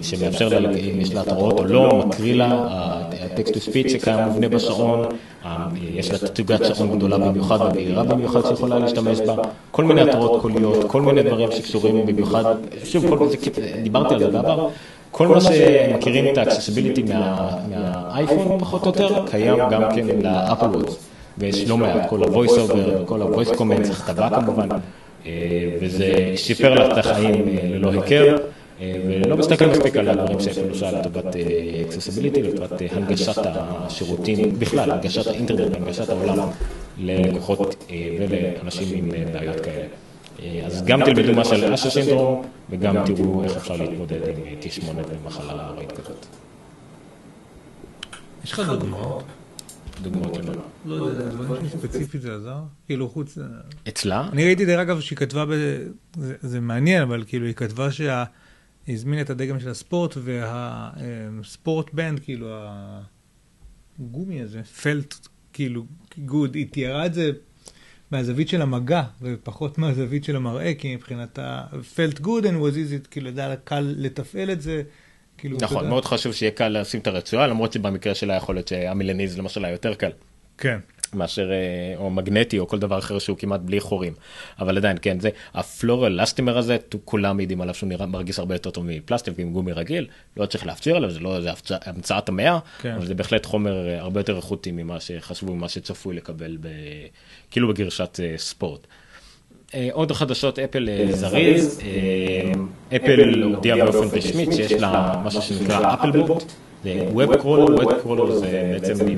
שמאפשר לה, אם יש לה התראות או לא, מקריא לה, הטקסט-טו-ספיץ' שקיים מובנה בשעון, יש לה תצוגת שעון גדולה במיוחד, ובהירה במיוחד שיכולה להשתמש בה, כל מיני התראות קוליות, כל מיני דברים שקשורים במיוחד, שוב, דיברתי על זה בעבר, כל מה שמכירים את האקססיביליטי מהאייפון, פחות או יותר, קיים גם כן לאפל וואץ'. ויש לא מעט, כל ה-voice over, כל ה-voice comment, זה כתבה כמובן, וזה שיפר לך את החיים ללא היכר, ולא מסתכל מספיק על הדברים שאפילו שאלה לטובת accessibility, לטובת הנגשת השירותים בכלל, הנגשת האינטרנט, הנגשת העולם ללקוחות ולאנשים עם בעיות כאלה. אז גם תלמדו מה של אשר סינדרום, וגם תראו איך אפשר להתמודד עם תסמונת ומחלה ראית כזאת. יש לך דוגמאות? דוגמאות אלו. לא יודע, דברים שספציפית זה עזר. כאילו חוץ... אצלה? אני ראיתי דרך אגב שהיא כתבה, זה מעניין, אבל כאילו היא כתבה שהיא הזמינה את הדגם של הספורט, והספורט בנד, כאילו הגומי הזה, פלט, כאילו גוד, היא תיארה את זה מהזווית של המגע, ופחות מהזווית של המראה, כי מבחינתה, פלט גוד and was easy, כאילו יודע, קל לתפעל את זה, נכון, מאוד חשוב שיהיה קל לשים את הרצועה, למרות שבמקרה שלה יכול להיות שהמילניז למשל היה יותר קל. כן. מאשר, או מגנטי, או כל דבר אחר שהוא כמעט בלי חורים. אבל עדיין, כן, זה, הפלורלסטימר הזה, כולם יודעים עליו שהוא נראה, מרגיש הרבה יותר טוב מפלסטיק, עם גומי רגיל, לא צריך להפציר עליו, זה לא, זה המצאת המאה, אבל זה בהחלט חומר הרבה יותר איכותי ממה שחשבו, ממה שצפוי לקבל, כאילו בגרשת ספורט. עוד חדשות אפל זריז, אפל הודיעה באופן רשמית שיש לה משהו שנקרא אפל בוט, זה ווב קרולר, ווב קרולר זה בעצם מין,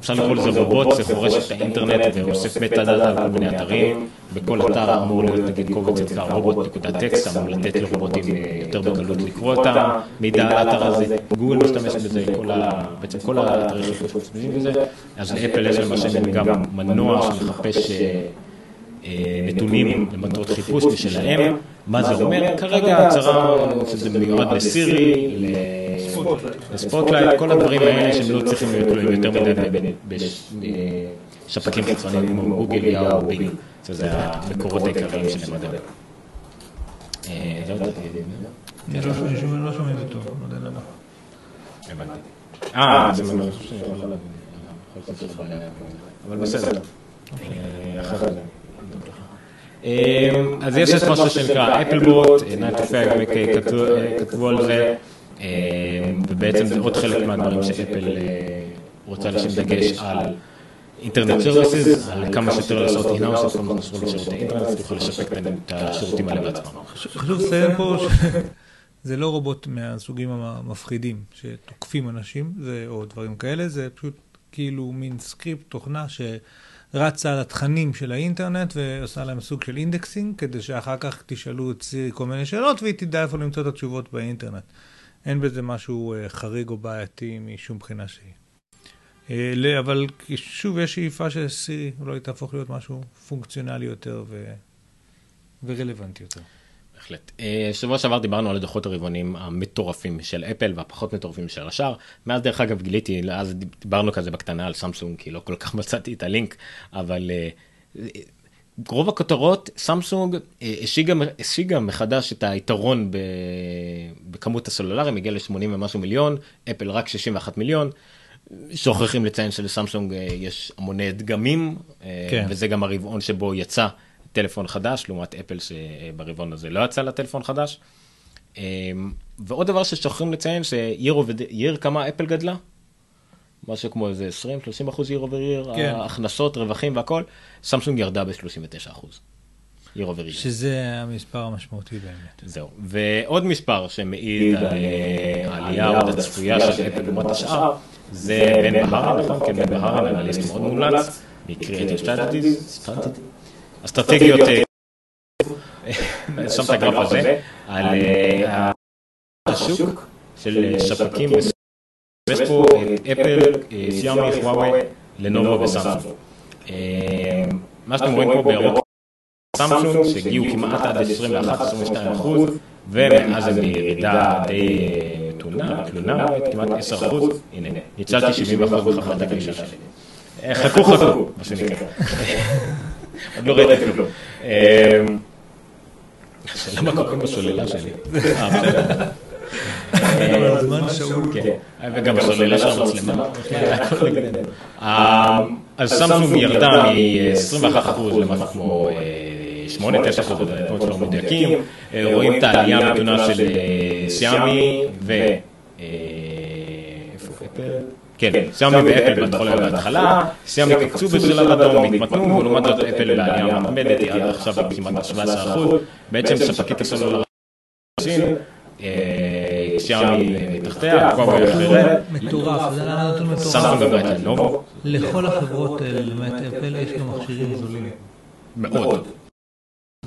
אפשר לקרוא לזה רובוט, זה חורש את האינטרנט ואוסף מטאדאטה על כל מיני אתרים, בכל אתר אמור להיות נגיד קובץ אצל הרובוט.טקסט, אמור לתת לרובוטים יותר בקלות לקרוא אותה, מידע על האתר הזה, גוגל משתמש בזה, בעצם כל האתרים שמשתמשים בזה, אז לאפל יש למשל גם מנוע שמחפש נתונים למטרות חיפוש משלהם. מה זה אומר? כרגע הצהרה שזה מיועד לסירי, לספוטלייט, כל הדברים האלה שהם לא צריכים להיות תלויים יותר מדי בשפקים חיצוניים כמו גוגל, יאו או ביג. זה המקורות העיקריים שלהם עדיין. אני לא שומעים זה טוב, לא יודע למה. הבנתי. אה, זה ממש שאני יכול להבין. אבל בסדר. אחר כך. אז יש את משהו שנקרא אפל בוט, עינת יפה כתבו על זה, ובעצם זה עוד חלק מהדברים שאפל רוצה לשם דגש על אינטרנט סרוויסיס, על כמה שיותר לעשות אינאוס, את כל מה שקשור לשירותי אינטרנט, אז תוכל לשפק את השירותים האלה בעצמם. חשוב לסיים פה שזה לא רובוט מהסוגים המפחידים שתוקפים אנשים או דברים כאלה, זה פשוט כאילו מין סקריפט, תוכנה ש... רצה על התכנים של האינטרנט ועושה להם סוג של אינדקסינג, כדי שאחר כך תשאלו את סירי כל מיני שאלות, והיא תדע איפה למצוא את התשובות באינטרנט. אין בזה משהו חריג או בעייתי משום בחינה שהיא. אבל שוב, יש שאיפה שסירי אולי תהפוך להיות משהו פונקציונלי יותר ורלוונטי יותר. בהחלט. שבוע שעבר דיברנו על הדוחות הרבעונים המטורפים של אפל והפחות מטורפים של השאר. מאז דרך אגב גיליתי, אז דיברנו כזה בקטנה על סמסונג, כי לא כל כך מצאתי את הלינק, אבל רוב הכותרות, סמסונג השיגה מחדש את היתרון בכמות הסלולרים, הגיע ל-שמונים ומשהו מיליון, אפל רק שישים ואחד מיליון. שוכחים לציין שלסמסונג יש המוני דגמים, וזה גם הרבעון שבו יצא טלפון חדש, לעומת אפל שברבעון הזה לא יצא לטלפון חדש. ועוד דבר ששוכחים לציין, שיר כמה אפל גדלה, משהו כמו איזה עשרים שלושים אחוז ייר אובר ייר, ההכנסות, רווחים והכל, סמסונג ירדה ב-שלושים ותשעה אחוז. ייר אובר ייר. שזה המספר המשמעותי באמת. זהו. ועוד מספר שמעיד על העלייה עוד הצפויה של אפל לעומת השאר, זה בן בהרן, נכון? כן, בן בהרן, אנליסט מאוד מומלץ, מקריאייטיב סטרטג'יז, אסטרטגיות, שם את הגרף הזה, על השוק של שפקים, ויש פה את אפל, סיאומי, חוואוי, לנובו וסמסונג. מה שאתם רואים פה בירוק, סמסונג, שהגיעו כמעט עד עשרים ואחד עד עשרים ושתיים אחוז, ומאז הם בירידה די תלונה, תלונה, כמעט עשרה אחוז, הנה, ניצלתי שבעים אחוז מחמת הגלישה שלי. חכו חכו, מה שנקרא. עוד לא ראיתי כלום. למה קוראים בשוללה שלי? וגם בשוללה של המצלמה. אז סמסונג ירדה מ-עשרים ואחד אחוז למשהו כמו שמונה תשע אחוז, פה לא מדויקים. רואים את העלייה המתונה של סיאמי ו... איפה אפל? כן, סיאמי ואפל בתחולה בהתחלה, סיאמי קפצו בשלב אדום והתמתנו, ולעומת זאת אפל בעלייה המתמדת היא עד עכשיו כמעט שבעה עשר אחוז, בעצם ספקית הסלולר הראשון, סיאמי מתחתיה, חוואוי אחרת. מטורף, זה נתון מטורף. סמסונג הבית לנובו. לכל החברות למעט אפל יש גם מכשירים זולים. מאוד.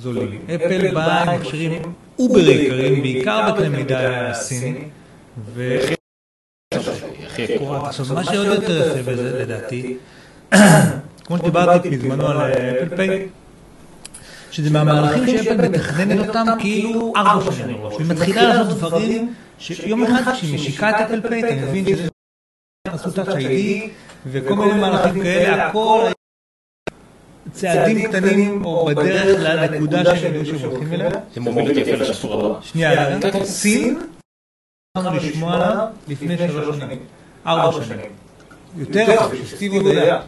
זולים. אפל באה עם מכשירים אובר יקרים, בעיקר בתלמידה הסינית, ו... עכשיו, מה שעוד יותר יפה בזה, לדעתי, כמו שדיברתי בזמנו על אפל פיי, שזה מהמהלכים שאפל מתכננת אותם כאילו ארבע שנים, והיא מתחילה לעשות דברים שיום אחד כשהיא משיקה את אפל פיי, אתה מבין שזה עשו את ה-איי די וכל מיני מהלכים כאלה, הכל צעדים קטנים או בדרך לנקודה שהם ידעו שהולכים אליה. זה מוביל אותי יפה לשפור הבא. שנייה, סין, אנחנו נשמוע עליו לפני שלוש שנים. ארבע שנים. יותר אקסטיביות היה.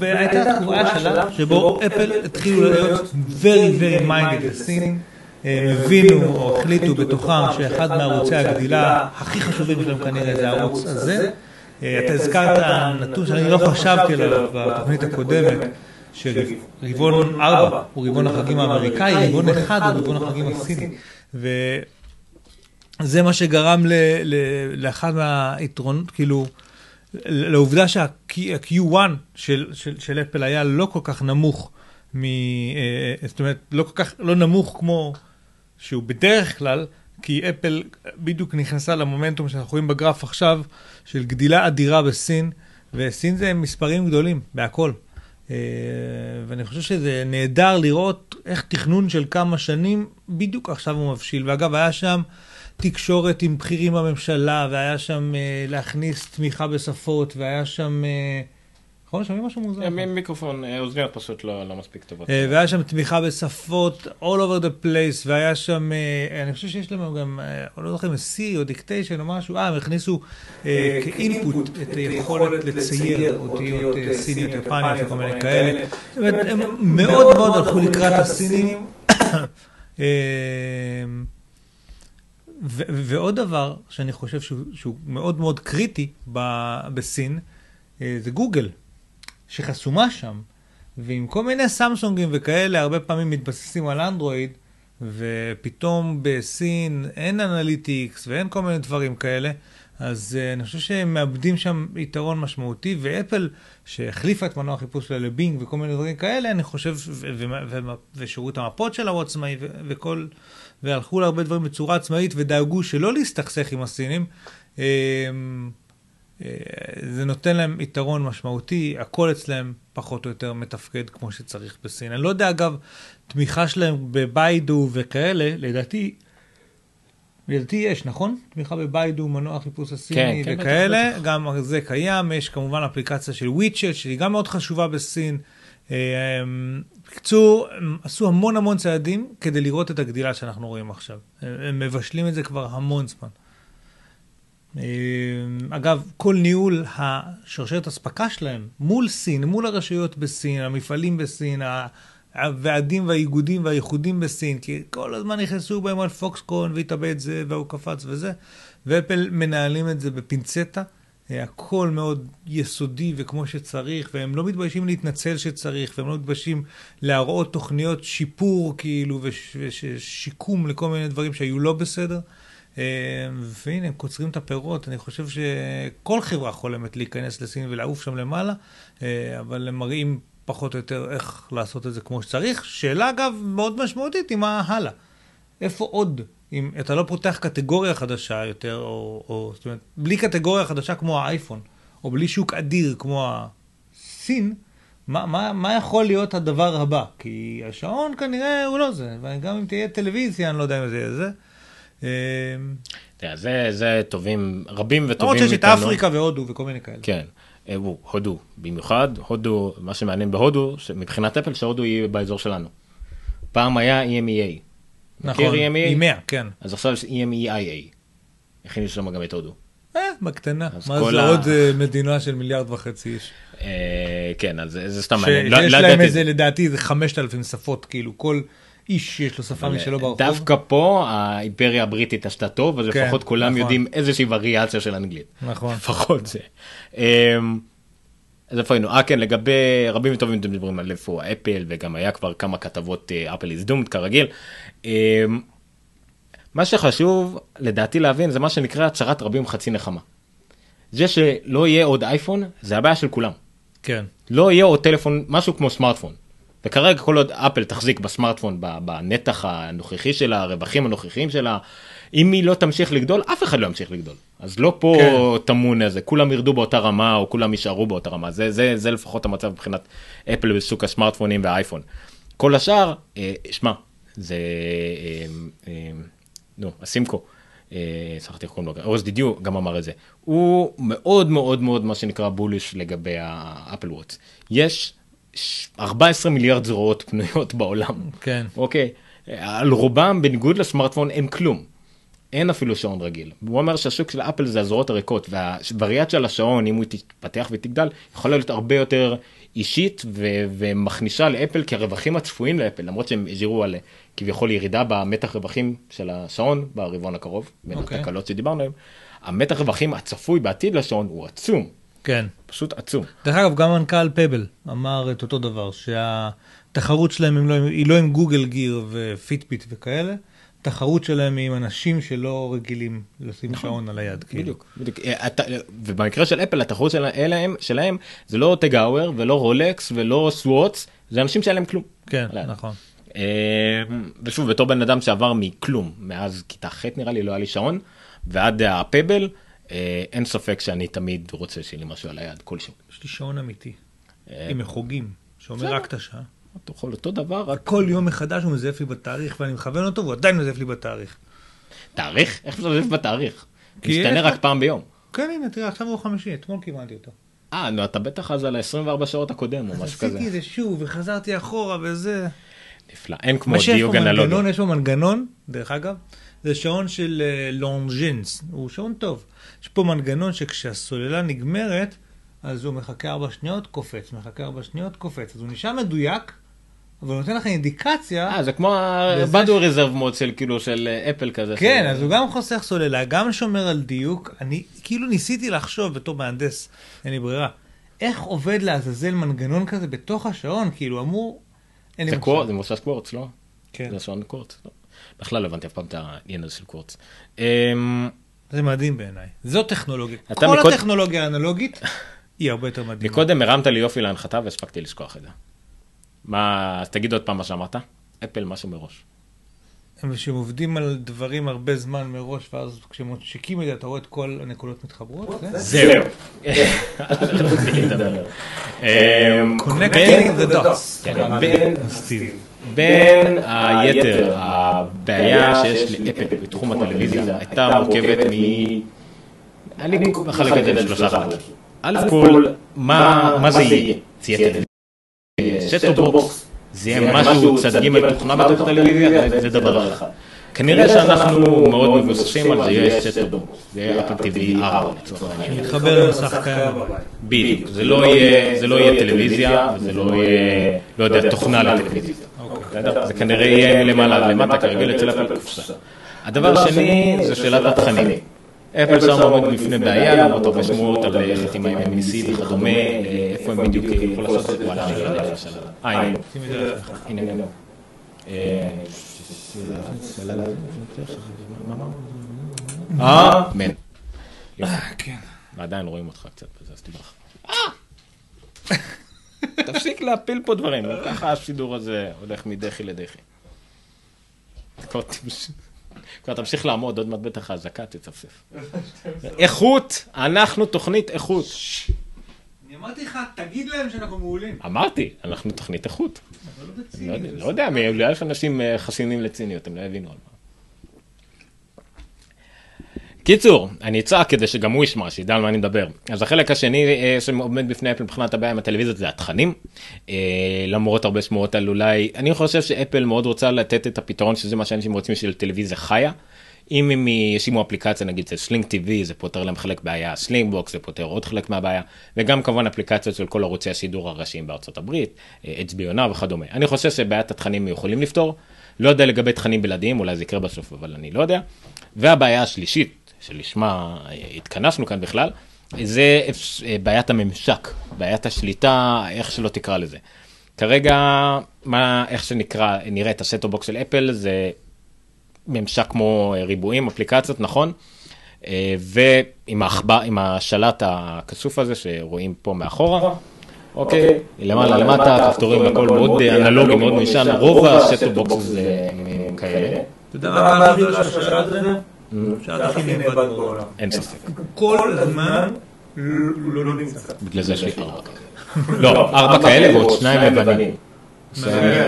הייתה תקועה שלה שבו אפל התחילו להיות very very minded לסין. הבינו או החליטו בתוכם שאחד מערוצי הגדילה הכי חשובים שלהם כנראה זה הערוץ הזה. אתה הזכרת נתון שאני לא חשבתי עליו בתוכנית הקודמת שריבון ארבע הוא ריבון החגים האמריקאי, ריבון אחד הוא ריבון החגים הסיני. וזה מה שגרם לאחד מהיתרונות, כאילו, לעובדה שה-קיו אחת של אפל היה לא כל כך נמוך, זאת אומרת, לא כל כך, לא נמוך כמו שהוא בדרך כלל, כי אפל בדיוק נכנסה למומנטום שאנחנו רואים בגרף עכשיו, של גדילה אדירה בסין, וסין זה מספרים גדולים, בהכל. ואני חושב שזה נהדר לראות איך תכנון של כמה שנים, בדיוק עכשיו הוא מבשיל. ואגב, היה שם תקשורת עם בכירים בממשלה, והיה שם להכניס תמיכה בשפות, והיה שם... נכון, שומעים משהו מוזר? מיקרופון, אוזניות פשוט לא מספיק טובות. והיה שם תמיכה בשפות, all over the place, והיה שם, אני חושב שיש להם גם, לא זוכרים, סי או דיקטיישן או משהו, אה, הם הכניסו כאינפוט את היכולת לצייר אותיות סיניות, יפניות וכל מיני כאלה. הם מאוד מאוד הלכו לקראת הסינים. ועוד דבר שאני חושב שהוא מאוד מאוד קריטי בסין, זה גוגל. שחסומה שם, ועם כל מיני סמסונגים וכאלה, הרבה פעמים מתבססים על אנדרואיד, ופתאום בסין אין אנליטיקס, ואין כל מיני דברים כאלה, אז uh, אני חושב שהם מאבדים שם יתרון משמעותי, ואפל, שהחליפה את מנוע החיפוש שלה לבינג, וכל מיני דברים כאלה, אני חושב, ו- ו- ו- ושירות המפות שלה הוא עצמאי, ו- וכל, והלכו להרבה דברים בצורה עצמאית, ודאגו שלא להסתכסך עם הסינים, אה... זה נותן להם יתרון משמעותי, הכל אצלהם פחות או יותר מתפקד כמו שצריך בסין. אני לא יודע, אגב, תמיכה שלהם בביידו וכאלה, לדעתי, לדעתי יש, נכון? תמיכה בביידו, מנוע חיפוש הסיני כן, וכאלה, כן, גם זה קיים, יש כמובן אפליקציה של וויצ'ט, שהיא גם מאוד חשובה בסין. בקצור, עשו המון המון צעדים כדי לראות את הגדילה שאנחנו רואים עכשיו. הם מבשלים את זה כבר המון זמן. אגב, כל ניהול השרשרת הספקה שלהם מול סין, מול הרשויות בסין, המפעלים בסין, הוועדים והאיגודים והייחודים בסין, כי כל הזמן נכנסו בהם על פוקסקון והתאבד זה והוא קפץ וזה, ואפל מנהלים את זה בפינצטה, הכל מאוד יסודי וכמו שצריך, והם לא מתביישים להתנצל שצריך, והם לא מתביישים להראות תוכניות שיפור כאילו ושיקום לכל מיני דברים שהיו לא בסדר. והנה, הם קוצרים את הפירות. אני חושב שכל חברה חולמת להיכנס לסין ולעוף שם למעלה, אבל הם מראים פחות או יותר איך לעשות את זה כמו שצריך. שאלה, אגב, מאוד משמעותית, עם מה הלאה. איפה עוד? אם אתה לא פותח קטגוריה חדשה יותר, או, או, זאת אומרת, בלי קטגוריה חדשה כמו האייפון, או בלי שוק אדיר כמו הסין, מה, מה, מה יכול להיות הדבר הבא? כי השעון כנראה הוא לא זה, וגם אם תהיה טלוויזיה, אני לא יודע אם זה יהיה זה. זה, זה טובים, רבים וטובים איתנו. עוד שיש את אפריקה והודו וכל מיני כאלה. כן, הודו, במיוחד, הודו, מה שמעניין בהודו, מבחינת אפל, שהודו יהיה באזור שלנו. פעם היה E M E A. נכון, E M E A, כן. אז עכשיו יש E M E I A. הכינו שם גם את הודו. אה, בקטנה. מה זה עוד מדינה של מיליארד וחצי איש? כן, אז זה סתם מעניין. שיש להם איזה, לדעתי, זה חמשת אלפים שפות, כאילו, כל... איש יש לו שפה משלו ברחוב. דווקא פה האימפריה הבריטית עשתה טוב, אז כן, לפחות כולם נכון. יודעים איזושהי וריאציה של אנגלית. נכון. לפחות זה. אז איפה היינו? אה כן, לגבי רבים וטובים אתם מדברים על איפה האפל, וגם היה כבר כמה כתבות אפל הזדומת כרגיל. מה שחשוב לדעתי להבין זה מה שנקרא צרת רבים חצי נחמה. זה שלא יהיה עוד אייפון, זה הבעיה של כולם. כן. לא יהיה עוד טלפון, משהו כמו סמארטפון. וכרגע כל עוד אפל תחזיק בסמארטפון, בנתח הנוכחי שלה, הרווחים הנוכחיים שלה, אם היא לא תמשיך לגדול, אף אחד לא ימשיך לגדול. אז לא פה כן. תמון איזה, כולם ירדו באותה רמה, או כולם יישארו באותה רמה. זה, זה, זה לפחות המצב מבחינת אפל בשוק הסמארטפונים והאייפון. כל השאר, אה, שמה, זה, אה, אה, נו, הסימקו, אה, שכחתי איך קוראים לו, אורס דידיו גם אמר את זה. הוא מאוד מאוד מאוד מה שנקרא בוליש לגבי האפל וואץ. יש... ארבע עשרה מיליארד זרועות פנויות בעולם. כן. אוקיי. על רובם, בניגוד לסמארטפון, אין כלום. אין אפילו שעון רגיל. הוא אומר שהשוק של אפל זה הזרועות הריקות, והווריאציה של השעון, אם הוא תתפתח ותגדל, יכולה להיות הרבה יותר אישית ו- ומכנישה לאפל, כי הרווחים הצפויים לאפל, למרות שהם הזהירו על כביכול ירידה במתח רווחים של השעון ברבעון הקרוב, בין התקלות שדיברנו עליהם, המתח רווחים הצפוי בעתיד לשעון הוא עצום. כן. פשוט עצום. דרך אגב, גם מנכ"ל פייפל אמר את אותו דבר, שהתחרות שלהם היא לא עם גוגל גיר ופיטביט וכאלה, התחרות שלהם היא עם אנשים שלא רגילים לשים שעון על היד. בדיוק, בדיוק. ובמקרה של אפל, התחרות שלהם זה לא טגאוור ולא רולקס ולא סוואץ, זה אנשים שאין להם כלום. כן, נכון. ושוב, בתור בן אדם שעבר מכלום, מאז כיתה ח' נראה לי, לא היה לי שעון, ועד הפייפל, אין ספק שאני תמיד רוצה שיהיה לי משהו על היד, כלשהו. יש לי שעון אמיתי, עם מחוגים, שאומר רק את השעה. אתה אוכל אותו דבר. כל יום מחדש הוא מזייף לי בתאריך, ואני מכוון אותו, והוא עדיין מזייף לי בתאריך. תאריך? איך זה מזייף בתאריך? משתנה רק פעם ביום. כן, הנה, תראה, עכשיו הוא חמישי, אתמול קיבלתי אותו. אה, נו, אתה בטח אז על ה-עשרים וארבע שעות הקודם, או משהו כזה. עשיתי את זה שוב, וחזרתי אחורה, וזה... נפלא, אין כמו דיוג אנלוגי. יש פה מנגנון, דרך אגב, זה שעון של לונג'ינס, הוא שעון טוב. יש פה מנגנון שכשהסוללה נגמרת, אז הוא מחכה ארבע שניות, קופץ, מחכה ארבע שניות, קופץ. אז הוא נשאר מדויק, אבל נותן לך אינדיקציה. אה, זה כמו הבדו רזרב מוד של כאילו של אפל כזה. כן, אז הוא גם חוסך סוללה, גם שומר על דיוק. אני כאילו ניסיתי לחשוב בתור מהנדס, אין לי ברירה, איך עובד לעזאזל מנגנון כזה בתוך השעון, כאילו אמור... זה קורץ, זה מושש קורץ, לא? כן. זה שעון קורץ, לא. בכלל הבנתי אף פעם את העניין הזה של קורץ. זה מדהים בעיניי. זו טכנולוגיה. כל הטכנולוגיה האנלוגית היא הרבה יותר מדהימה. מקודם הרמת לי יופי להנחתה והספקתי לשכוח את זה. מה, תגיד עוד פעם מה שאמרת? אפל משהו מראש. כשהם עובדים על דברים הרבה זמן מראש, ואז כשמודשיקים את זה, אתה רואה את כל הנקודות מתחברות? זהו. Connecting the dots. בין היתר, הבעיה שיש לאפל בתחום הטלוויזיה הייתה מורכבת מ... אני מחלק את זה לשלושה אחת. על כל, מה זה יהיה? סט-טופ בוקס. זה יהיה משהו צדגים על תוכנה בתוך הטלוויזיה, זה דבר אחד. כנראה שאנחנו מאוד מבוססים על זה, יהיה סט-טופ בוקס. זה יהיה אפל טי וי ארבע, לצורך העניין. מתחבר למסך קיים בבית. בדיוק, זה לא יהיה טלוויזיה, וזה לא יהיה, לא יודע, תוכנה לטלוויזיה. זה כנראה יהיה למעלה, למטה, כרגל אצל אפל קופסה. הדבר השני זה שאלת התכנים. אפל שם עומד בפני בעיה, למרות הרבה שמועות על חתימה עם M C וכדומה, איפה הם בדיוק יכול לעשות את זה? וואלה, אני לא יודע לך שאלה. אה, הנה. הנה, הנה. אה, מן. כן. ועדיין רואים אותך קצת בזה, אז תברך. אה! תפסיק להפיל פה דברים, ככה השידור הזה הולך מדחי לדחי. כבר תמשיך. כבר תמשיך לעמוד, עוד מעט בטח ההזקה תצפסף. איכות, אנחנו תוכנית איכות. אני אמרתי לך, תגיד להם שאנחנו מעולים. אמרתי, אנחנו תוכנית איכות. אבל לא בציניות. לא יודע, אולי יש אנשים חסינים לציניות, הם לא הבינו על מה. קיצור, אני אצעק כדי שגם הוא ישמע, שידע על מה אני מדבר. אז החלק השני שעומד בפני אפל מבחינת הבעיה עם הטלוויזיה זה התכנים. למרות הרבה שמועות על אולי, אני חושב שאפל מאוד רוצה לתת את הפתרון שזה מה שאנשים רוצים של טלוויזיה חיה. אם הם ישימו אפליקציה, נגיד זה סלינג טי וי, זה פותר להם חלק בעיה, סלינג בוקס זה פותר עוד חלק מהבעיה, וגם כמובן אפליקציות של כל ערוצי השידור הראשיים בארצות הברית, אייץ' בי או וכדומה. אני חושב שבעיית התכנים יכולים לפתור. לא יודע לגבי תכנים בלעדיים, אולי זה יקרה בסוף, אבל אני לא יודע. והבעיה השלישית, שלשמה התכנסנו כאן בכלל, זה בעיית הממשק, בעיית השליטה, איך שלא תקרא לזה. כרגע, מה, איך שנקרא, נראה את הסט-טופ-בוקס של אפל, זה ממשק כמו ריבועים, אפליקציות, נכון? ועם האחבה, עם השלט הכסוף הזה שרואים פה מאחורה, אוקיי, למעלה למטה, כפתורים, הכל מאוד אנלוגי, מאוד מיושן, רוב הסט-טופ-בוקס זה כאלה. אתה יודע מה מה הגידול של השלט הזה? שאתה הכי נאבד בעולם. אין ספק. כל הזמן לא נמצא. בגלל זה יש לי ארבע כאלה. לא, ארבע כאלה ועוד שניים לבנים.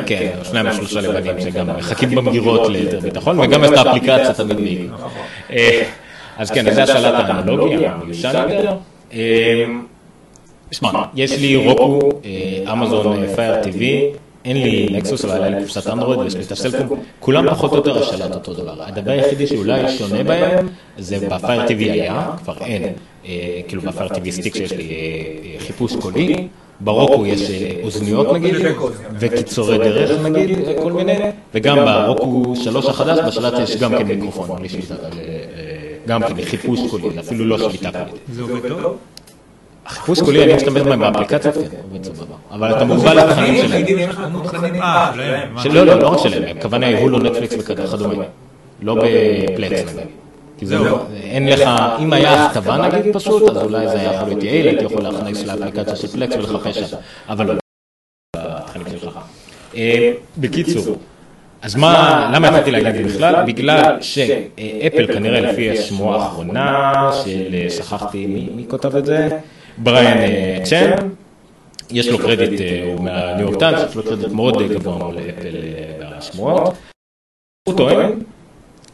כן, שניים או שלושה לבנים, שגם מחכים במגירות ליתר ביטחון, וגם את האפליקציה תמיד נהיג. אז כן, זה השאלת האנלוגיה, המיושן יותר. שמע, יש לי רוקו, אמזון פייר טיווי, אין לי נקסוס, אבל היה לי קופסת אנדרואיד ויש לי את הסלקום, כולם פחות או יותר השלט אותו דבר. הדבר היחידי שאולי שונה בהם, זה בפייר טיווי היה, כבר אין, כאילו בפייר טיווי סטיק שיש לי חיפוש קולי, ברוקו יש אוזניות נגיד, וקיצורי דרך נגיד, כל מיני, וגם ברוקו שלוש החדש, בשלט יש גם כן מיקרופון, גם כן חיפוש קולי, אפילו לא שליטה קולית. זה עובד טוב? החיפוש קולי, אני אשתמש בהם באפליקציות, כן, באמת סבבה. אבל אתה מוגבל לתכנים שלהם. לא, לא, לא רק שלהם, הכוונה היא הולו, נטפליקס וכדומה. לא בפלקס, נגיד. כי זה לא, אין לך, אם היה הכתבה נגיד פשוט, אז אולי זה היה יכול להיות יעיל, הייתי יכול להכניס לאפליקציה של פלקס ולחפש שם. אבל לא, התכנים שלך. בקיצור, אז מה, למה יצאתי להגיד בכלל? בגלל שאפל כנראה לפי השמועה האחרונה, ששכחתי מי כותב את זה, בריין צ'ן, יש לו קרדיט, הוא מהניו יורק טיימס, יש לו קרדיט מאוד גבוה מול אפל והשמועות. הוא טוען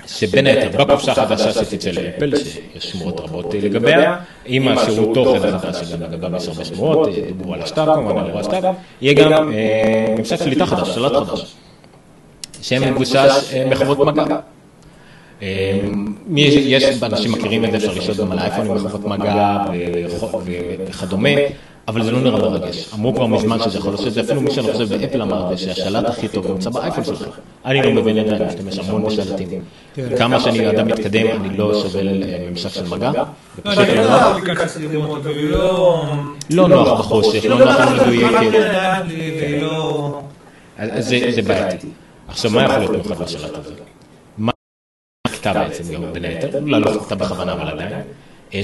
שבין היתר בקופסה החדשה שתצא לאפל, שיש שמועות רבות לגביה, עם השירות תוכן החדש שגם לגביו יש הרבה שמועות, דוברו על השטאב, כמובן על השטאב, יהיה גם ממשק שליטה חדש, שלט חדש, שמבושש בחוות מגע. יש אנשים מכירים את זה, אפשר לשלוט גם על האייפון, בחוות מגע וכדומה, אבל זה לא נראה מרגש. אמרו כבר מזמן שזה יכול לעשות את זה, אפילו מי שאני חושב באפל אמר שהשלט הכי טוב נמצא באייפון שלך. אני לא מבין את זה, אני משתמש המון בשלטים. כמה שאני אדם מתקדם, אני לא שווה לממשק של מגע. לא, אני לא אוהב אפליקציה לראות, והיא לא... לא נוח בחושך, לא נוח לדויקת. זה בעייתי. עכשיו, מה יכול להיות מיוחד בשלט הזה? מה הכתה בעצם גם בין היתר? אולי לא הכתה בכוונה, אבל עדיין.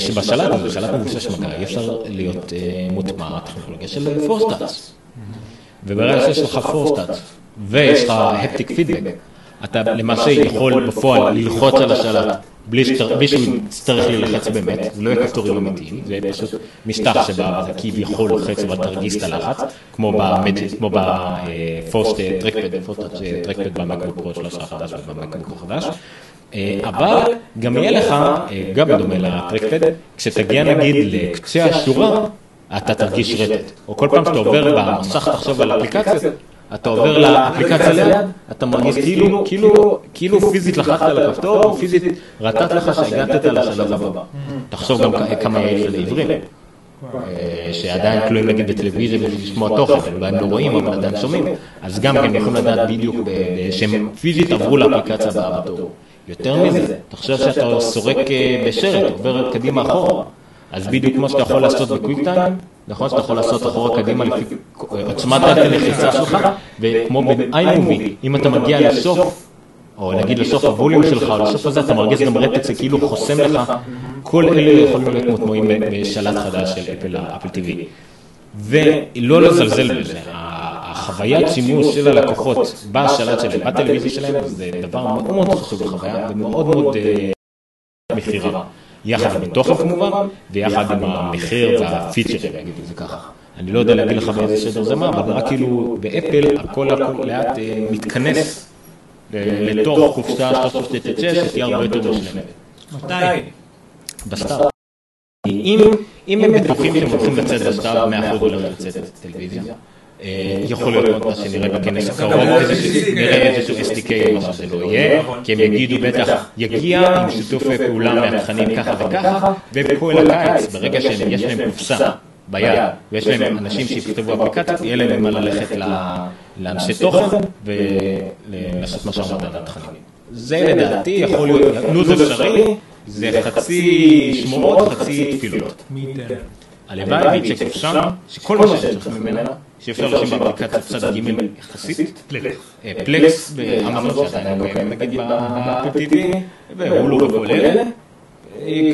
שבשלט הזה, בשלט מבושש מגע, אי אפשר להיות מוטמע הטכנולוגיה של פורסטאץ. וברגע שיש לך פורסטאץ, ויש לך הפטיק פידבק, אתה למעשה יכול בפועל ללחוץ על השלט, בלי שצריך ללחץ באמת, זה לא יהיה כפתורים אמיתיים, זה פשוט משטח שבה אתה כביכול לוחץ ותרגיש את הלחץ, כמו בפורסט טרקפד במקבוק פרו שלוש החדש ובמקבוק החדש, אבל גם יהיה לך, גם בדומה לטרקפד, כשתגיע נגיד לקצה השורה, אתה תרגיש רטט, או כל פעם שאתה עובר במסך תחשוב על אפליקציה, אתה עובר לאפליקציה ליד, אתה מרגיש כאילו פיזית לחצת על הכפתור, או פיזית רטט לך שהגעת על השלב הבא. תחשוב גם כמה יש לעברים, שעדיין תלויים נגיד בטלוויזיה ולשמוע תוכן, אולי הם לא רואים, אבל עדיין שומעים, אז גם הם יכולים לדעת בדיוק שהם פיזית עברו לאפליקציה הבאה בתור. יותר מזה, תחשוב שאתה סורק בשרת, עובר קדימה אחורה, אז בדיוק כמו שאתה יכול לעשות בקוויק טיים, נכון שאתה יכול לעשות אחורה קדימה לפי עוצמת הלחיצה שלך, וכמו ב-iMovie, אם אתה מגיע לסוף, או נגיד לסוף הווליום שלך, או לסוף הזה, אתה מרגיש גם רטט שכאילו חוסם לך, כל אלה יכולים להיות מוטמעים בשלט חדש של אפל, אפל טיווי. ולא לזלזל בזה, החוויית שימוש של הלקוחות בשלט שלהם, בטלוויזיה שלהם, זה דבר מאוד מאוד חשוב לחוויה, ומאוד מאוד מחירה. יחד עם התוכן כמובן, ויחד עם המחיר והפיצ'ר, להגיד את זה ככה. אני לא יודע להגיד לך באיזה שדר זה מה, אבל רק כאילו באפל, הכל לאט מתכנס לתוך קופסה שלוש נקודה תשע, שתהיה הרבה יותר בשלמת. מתי? בסטארט. אם הם בטוחים שהם הולכים לצאת בסטארט, מאה אחוז אולי לצאת טלוויזיה, יכול להיות מה שנראה בכנס הקרוב, נראה איזשהו אס די קיי, מה שזה לא יהיה, כי הם יגידו בטח, יגיע עם שיתוף פעולה מהתכנים ככה וככה, ובכל הקיץ, ברגע שיש להם קופסה ביד, ויש להם אנשים שיפתחו אפליקציות, יהיה להם מה ללכת לאנשי תוכן, ולעשות מה שעמד על התכנים. זה לדעתי יכול להיות, נו זה אפשרי, זה חצי שמועות, חצי תפילות. הלוואי ויצ'ק אפשר, שכל מה שיש ממנה, שאפשר לשים באפליקציה צד ג' יחסית, פלקס באמזון שעדיין לא קיים, נגיד באפל טי וי, והולו וכולל,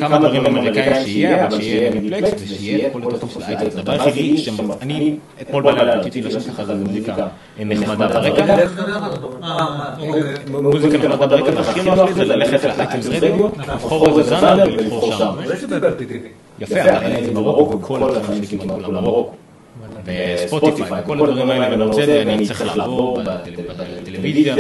כמה דברים אמריקאים שיהיה, אבל שיהיה מפלקס, ושיהיה כל התוכן של האייטק. הדבר הכי שאני אתמול בלילה רציתי לשם ככה, זה מוזיקה נחמדה ברקע. מוזיקה נחמדה ברקע, והכי נוח לי זה ללכת לאייטקס רדיו, לבחור איזה זנה ולבחור שם. יפה, אבל אין את זה ברור, וכל התכנים שכמעט כולם ברור. בספוטיפיי, כל הדברים האלה, ואני רוצה את זה, אני צריך לעבור בטלוויזיה,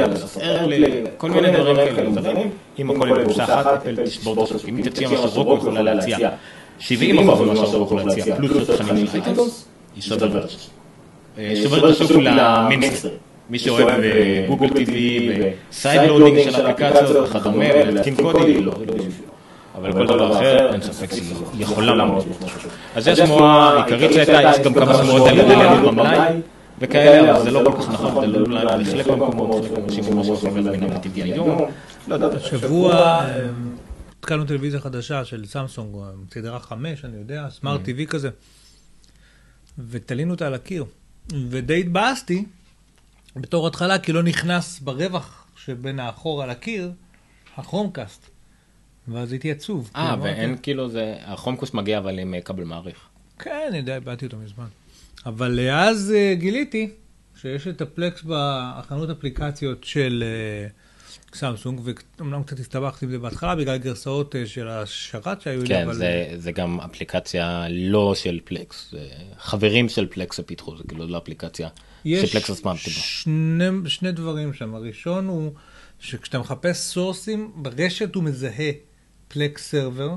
כל מיני דברים כאלה. אם הכל יהיה קופסה אחת, אפל תשבור את השוק. אם היא תציע מה שרוק, הוא יכולה להציע. שבעים אחוז ממה שרוק הוא להציע, פלוס התכנים של אייטונס, היא שוברת. שוברת השוק למיינסטר. מי שאוהב בגוגל טי וי, סיידלודינג של אפליקציות, וכדומה, ולהתקין קודים, לא, לא בשביל. אבל כל דבר אחר, אין ספק שהיא יכולה לעמוד. אז יש שמועה עיקרית שהייתה, יש גם כמה שמועות על ידלנות במלאי וכאלה, אבל זה לא כל כך נכון, זה אולי נחלק במקומות, נחלק במקומות שימוש שחבל בין הטבעי היום. השבוע התקלנו טלוויזיה חדשה של סמסונג, סדרה חמש, אני יודע, סמארט טי וי כזה, ותלינו אותה על הקיר. ודי התבאסתי בתור התחלה, כי לא נכנס ברווח שבין האחור על הקיר, החומקאסט. ואז הייתי עצוב. אה, ואין כאילו זה, החומקאסט מגיע אבל עם קבל מעריך. כן, אני די, באתי אותו מזמן. אבל אז גיליתי שיש את הפלקס בחנות אפליקציות של סמסונג, ואומנם קצת הסתבכתי בזה בהתחלה, בגלל גרסאות של השרת שהיו... כן, אבל... זה, זה גם אפליקציה לא של פלקס, חברים של פלקס הפיתחו, זה כאילו לא אפליקציה שפלקס עצמם פיתחו. יש שני, שני דברים שם, הראשון הוא שכשאתה מחפש סורסים, ברשת הוא מזהה פלקס סרבר,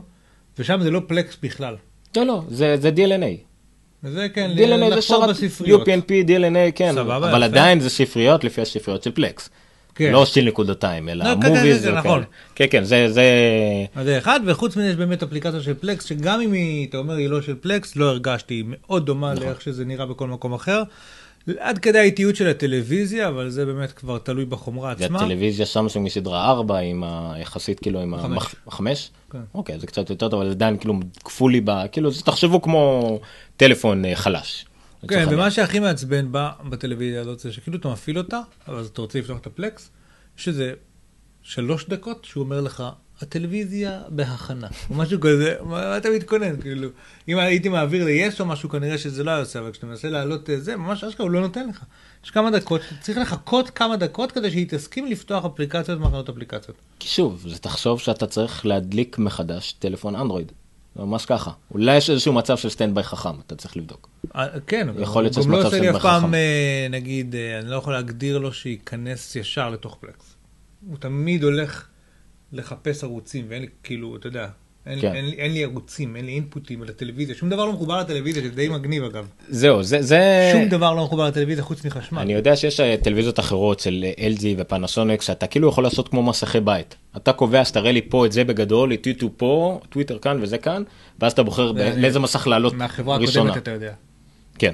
ושם זה לא פלקס בכלל. לא, לא, זה, זה די אל אן איי. זה כן, לחפור בספריות. יו פי אן פי, די אל אן איי, כן, אבל עדיין זה ספריות לפי הספריות של פלקס. לא של נקודתיים, אלא המוביז. זה נכון. כן, כן, זה... אז זה אחד, וחוץ מזה יש באמת אפליקציה של פלקס, שגם אם היא, אתה אומר, היא לא של פלקס, לא הרגשתי, היא מאוד דומה לאיך שזה נראה בכל מקום אחר. עד כדי האיטיות של הטלוויזיה, אבל זה באמת כבר תלוי בחומרה עצמה. והטלוויזיה סמסונג מסדרה ארבע, עם היחסית כאילו עם החמש. אוקיי, זה קצת יותר טוב, אבל עדיין כאילו כפו לי בה, כאילו זה תחשבו כמו טלפון חלש. כן, ומה שהכי מעצבן בה בטלוויזיה הזאת זה שכאילו אתה מפעיל אותה, אבל אתה רוצה לפתוח את הפלקס, שזה שלוש דקות שהוא אומר לך, הטלוויזיה בהכנה, או משהו כזה, מה אתה מתכונן, כאילו, אם הייתי מעביר ליש או משהו, כנראה שזה לא עושה, אבל כשאתה מנסה להעלות זה, ממש אשכה, הוא לא נותן לך. יש כמה דקות, צריך לחכות כמה דקות, כדי שהיא תסכים לפתוח אפליקציות, מחנות אפליקציות. כי שוב, זה תחשוב שאתה צריך להדליק מחדש טלפון אנדרואיד, ממש ככה. אולי יש איזשהו מצב של סטנד-ביי חכם, אתה צריך לבדוק. כן, יכול להיות שיש מצב סטנד-ביי חכם. נגיד, אני לא יכול להגדיר לו שייכנס ישר לתוך פלקס. הוא תמיד הולך לחפש ערוצים, ואין לי, כאילו, אתה יודע, אין, כן. אין, אין, אין לי ערוצים, אין לי אינפוטים לטלוויזיה, שום דבר לא מחובר לטלוויזיה, שזה די מגניב אגב. זהו, זה, זה... שום דבר לא מחובר לטלוויזיה חוץ מחשמל. אני יודע שיש טלוויזיות אחרות של אל ג'י ופנסוניק, שאתה כאילו יכול לעשות כמו מסכי בית. אתה קובע, שתראה לי פה את זה בגדול, את יוטיוב פה, טוויטר כאן וזה כאן, ואז אתה בוחר ב... לאיזה מסך לעלות ראשונה. מהחברה הקודמת אתה יודע. כן.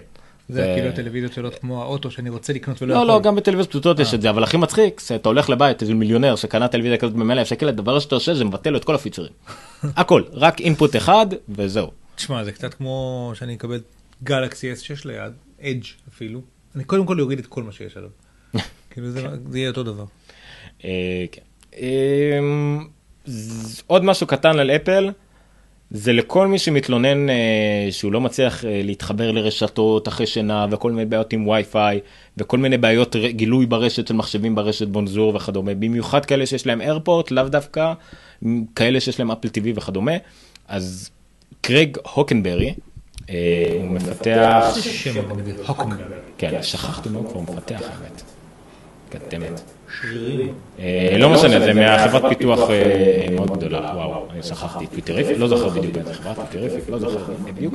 זה כאילו הטלוויזיות שלא כמו האוטו שאני רוצה לקנות ולא יכול. לא, לא, גם בטלוויזיות פשוטות יש את זה, אבל הכי מצחיק, שאתה הולך לבית, איזה מיליונר שקנה טלוויזיה כזאת במאה שקל, הדבר שאתה עושה זה מבטל לו את כל הפיצרים. הכל, רק אינפוט אחד וזהו. תשמע, זה קצת כמו שאני אקבל גלקסי אס שש ליד, אדג' אפילו. אני קודם כל אוריד את כל מה שיש עליו. כאילו זה יהיה אותו דבר. עוד משהו קטן על אפל, זה לכל מי שמתלונן שהוא לא מצליח להתחבר לרשתות אחרי שינה, וכל מיני בעיות עם וי-פיי, וכל מיני בעיות גילוי ברשת של מחשבים ברשת בונזור וכדומה. במיוחד כאלה שיש להם איירפורט, לאו דווקא, כאלה שיש להם אפל טיווי וכדומה. אז קרייג הוקנברי, הוא מפתח... שם הוקנברי. כן, שכחתי מאוד כבר, הוא מפתח האמת. קטמת. לא משנה, זה מהחברת פיתוח מאוד גדולה, וואו, אני שכחתי, טוויטריפיק, לא זכר בדיוק את החברת, טוויטריפיק, לא זכר בדיוק.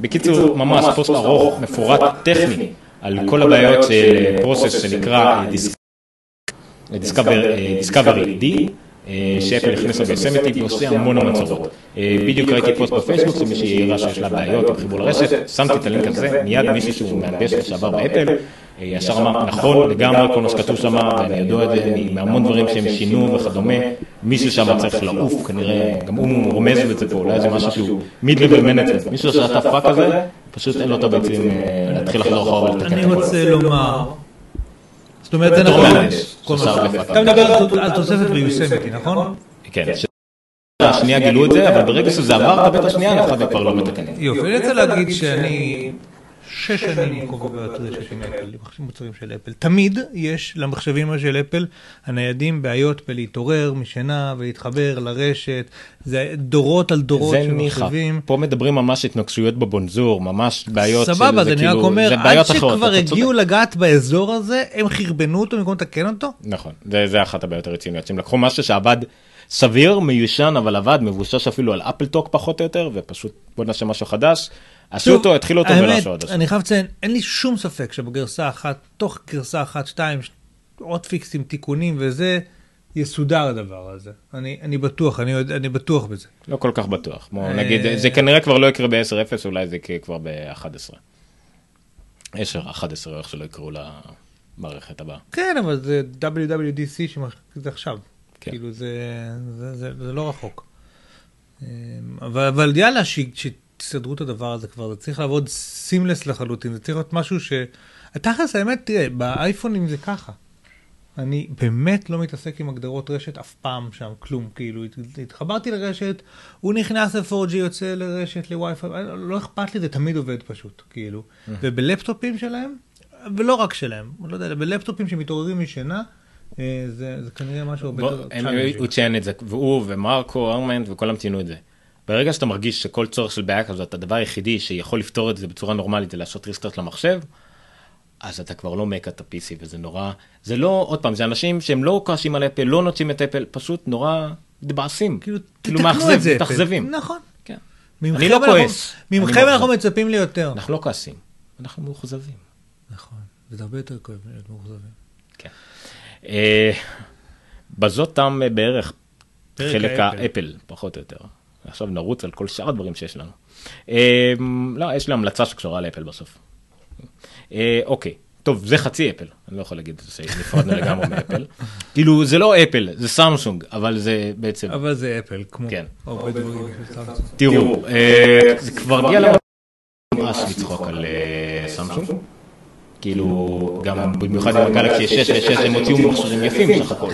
בקיצור, ממש פוסט ארוך, מפורט, טכני, על כל הבעיות של פרוסס שנקרא דיסקאברי די, שאפל הכנסה ביוסמיטי ועושה המון המצורות. בדיוק ראיתי פוסט בפייסבוק, זה מישהי העירה שיש לה בעיות עם חיבור לרשת, שמתי את הלינק הזה, מיד מישהו שהוא מהנדס לשעבר באפל, ישר אמר, נכון, לגמרי כל מה שכתוב שם, ואני יודע את זה מהמון דברים שהם שינו וכדומה, מישהו שם צריך לעוף, כנראה, גם הוא רומז את זה פה, אולי זה משהו שהוא mid-level management, מישהו שעשה פאק הזה, פשוט אין לו את הביצים להתחיל לחזור אחורה ולתקן. אני רוצה לומר, זאת אומרת, זה נכון, אתה מדבר על תוספת ביוסמיטי, נכון? כן, השנייה גילו את זה, אבל ברגע שזה עבר את הבית השנייה, אחד כבר לא מתקן. יופי, אני רוצה להגיד שאני... שש שנים קובע את רשת עם אפל, מוצרים של אפל. תמיד יש למחשבים של אפל הניידים בעיות בלהתעורר משינה ולהתחבר לרשת. זה דורות על דורות של מחשבים. פה מדברים ממש התנגשויות בבונזור, ממש בעיות של זה כאילו... סבבה, זה נראה כומר, עד שכבר הגיעו לגעת באזור הזה, הם חרבנו אותו במקום לתקן אותו? נכון, זה אחת הבעיות הרציניות. הם לקחו משהו שעבד סביר, מיושן, אבל עבד, מבושש אפילו על אפל טוק פחות או יותר, ופשוט בוא נעשה משהו חדש. עשו אותו, התחילו אותו ולעשו עוד. אני חייב לציין, אין לי שום ספק שבגרסה אחת, תוך גרסה אחת, שתיים, עוד פיקסים, תיקונים וזה, יסודר הדבר הזה. אני, אני בטוח, אני, אני בטוח בזה. לא כל כך בטוח. בוא, נגיד, זה כנראה כבר לא יקרה ב-עשר אפס, אולי זה יקרה כבר ב-אחת עשרה. עשר אחת עשרה, איך שלא יקראו למערכת הבאה. כן, אבל זה דאבליו דאבליו די סי שזה עכשיו. כן. כאילו זה, זה, זה, זה לא רחוק. אבל, אבל יאללה, ש... תסדרו את הדבר הזה כבר, זה צריך לעבוד סימלס לחלוטין, זה צריך להיות משהו ש... התכלס, האמת, תראה, באייפונים זה ככה. אני באמת לא מתעסק עם הגדרות רשת אף פעם שם, כלום, כאילו, התחברתי לרשת, הוא נכנס ל-פור ג'י, יוצא לרשת, לווי-פיי, לא אכפת לי, זה תמיד עובד פשוט, כאילו. ובלפטופים שלהם, ולא רק שלהם, לא יודע, בלפטופים שמתעוררים משינה, זה, זה כנראה משהו הרבה יותר צ'אנג'י. הוא ציין את זה, והוא ומרקו, ארמנט, וכולם ציינו את זה. ברגע שאתה מרגיש שכל צורך של בעיה כזאת, הדבר היחידי שיכול לפתור את זה בצורה נורמלית, זה לעשות ריסטארט למחשב, אז אתה כבר לא מק את ה-פי סי, וזה נורא, זה לא, עוד פעם, זה אנשים שהם לא קשים על אפל, לא נוטשים את אפל, פשוט נורא דבעסים. כאילו, תתקנו את זה, תחזבים. נכון. כן. אני לא כועס. ממכם אנחנו מצפים לי יותר. אנחנו לא כועסים, אנחנו מאוחזבים. נכון, זה הרבה יותר כואב להיות מאוחזבים. כן. בזאת תם בערך חלק האפל, פחות או יותר. עכשיו נרוץ על כל שאר הדברים שיש לנו. לא, יש לי המלצה שקשורה לאפל בסוף. אוקיי, טוב, זה חצי אפל. אני לא יכול להגיד שנפרדנו לגמרי מאפל. כאילו, זה לא אפל, זה סמסונג, אבל זה בעצם... אבל זה אפל, כמו... כן. תראו, זה כבר נהיה לא... ממש לצחוק על סמסונג. כאילו, גם במיוחד עם הגלקסי שש, הם הוציאו מכשירים יפים סך הכל.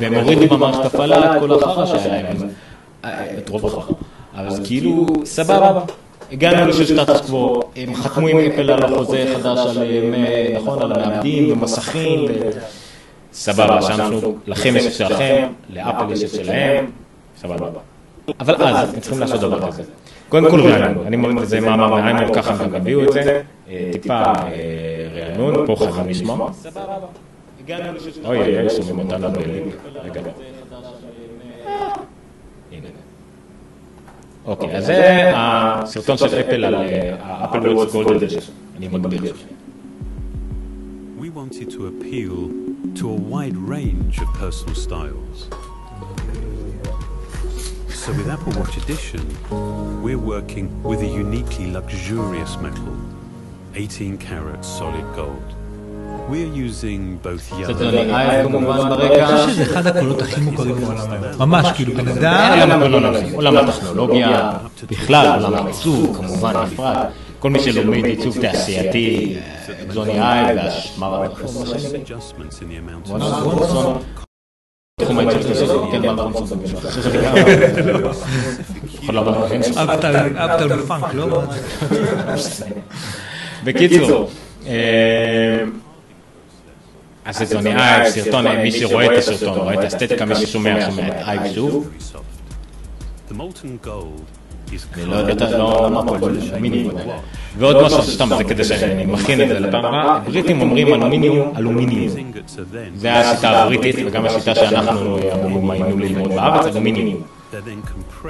והם הורידו במערכת הפעלה את כל החרא שהיה להם. את רוב החרא. אז כאילו, סבבה. הגענו לשטאטוס קוו, הם חתמו עם אפל על החוזה חדש עליהם, נכון, על המעבדים ומסכים, סבבה, סמסונג, לכם יש שלכם, לאפל יש שלהם, סבבה. אבל אז, הם צריכים לעשות דבר כזה. קודם כל רענון, אני מבין את זה מאמר מעניין, ככה הם הביאו את זה, טיפה רענון, פה חזם לשמוע. סבבה, הגענו לשטאטוס קוו. אוי, אוי, שומעים אותנו בליפ, רגע. הנה. אוקיי, אז זה הסרטון של אפל על האפל וואץ' גולד אדישן. אני מגביר את זה. We wanted to appeal to a wide range of personal styles. So with Apple Watch Edition, we're working with a uniquely luxurious metal, eighteen karat solid gold. We're using both yellow. זה נראה כמובן ברקע. אני חושב שזה אחד הקולות הכי מוכרים בעולם. ממש, כאילו, בן אדם. עולם הטכנולוגיה, בכלל, עולם העיצוב, כמובן, נפרד. כל מי שלומד עיצוב תעשייתי, אקזוני אייב, והשמר התחום השני. תחום העיצוב תעשייתי, תן מה ברום סוף במשך. אפטל בפאנק, לא? בקיצור. אז זה נראה סרטון, מי שרואה את הסרטון, רואה את האסתטיקה, מי ששומע, שומע את אייב שוב. אני לא יודע, לא אמרנו את זה, מיניום. ועוד משהו שסתם, זה כדי שאני מכין את זה לפעם הבאה, הבריטים אומרים אלומיניום, אלומיניום. זה השיטה הבריטית, וגם השיטה שאנחנו אמורים היינו ללמוד בארץ, אלומיניום.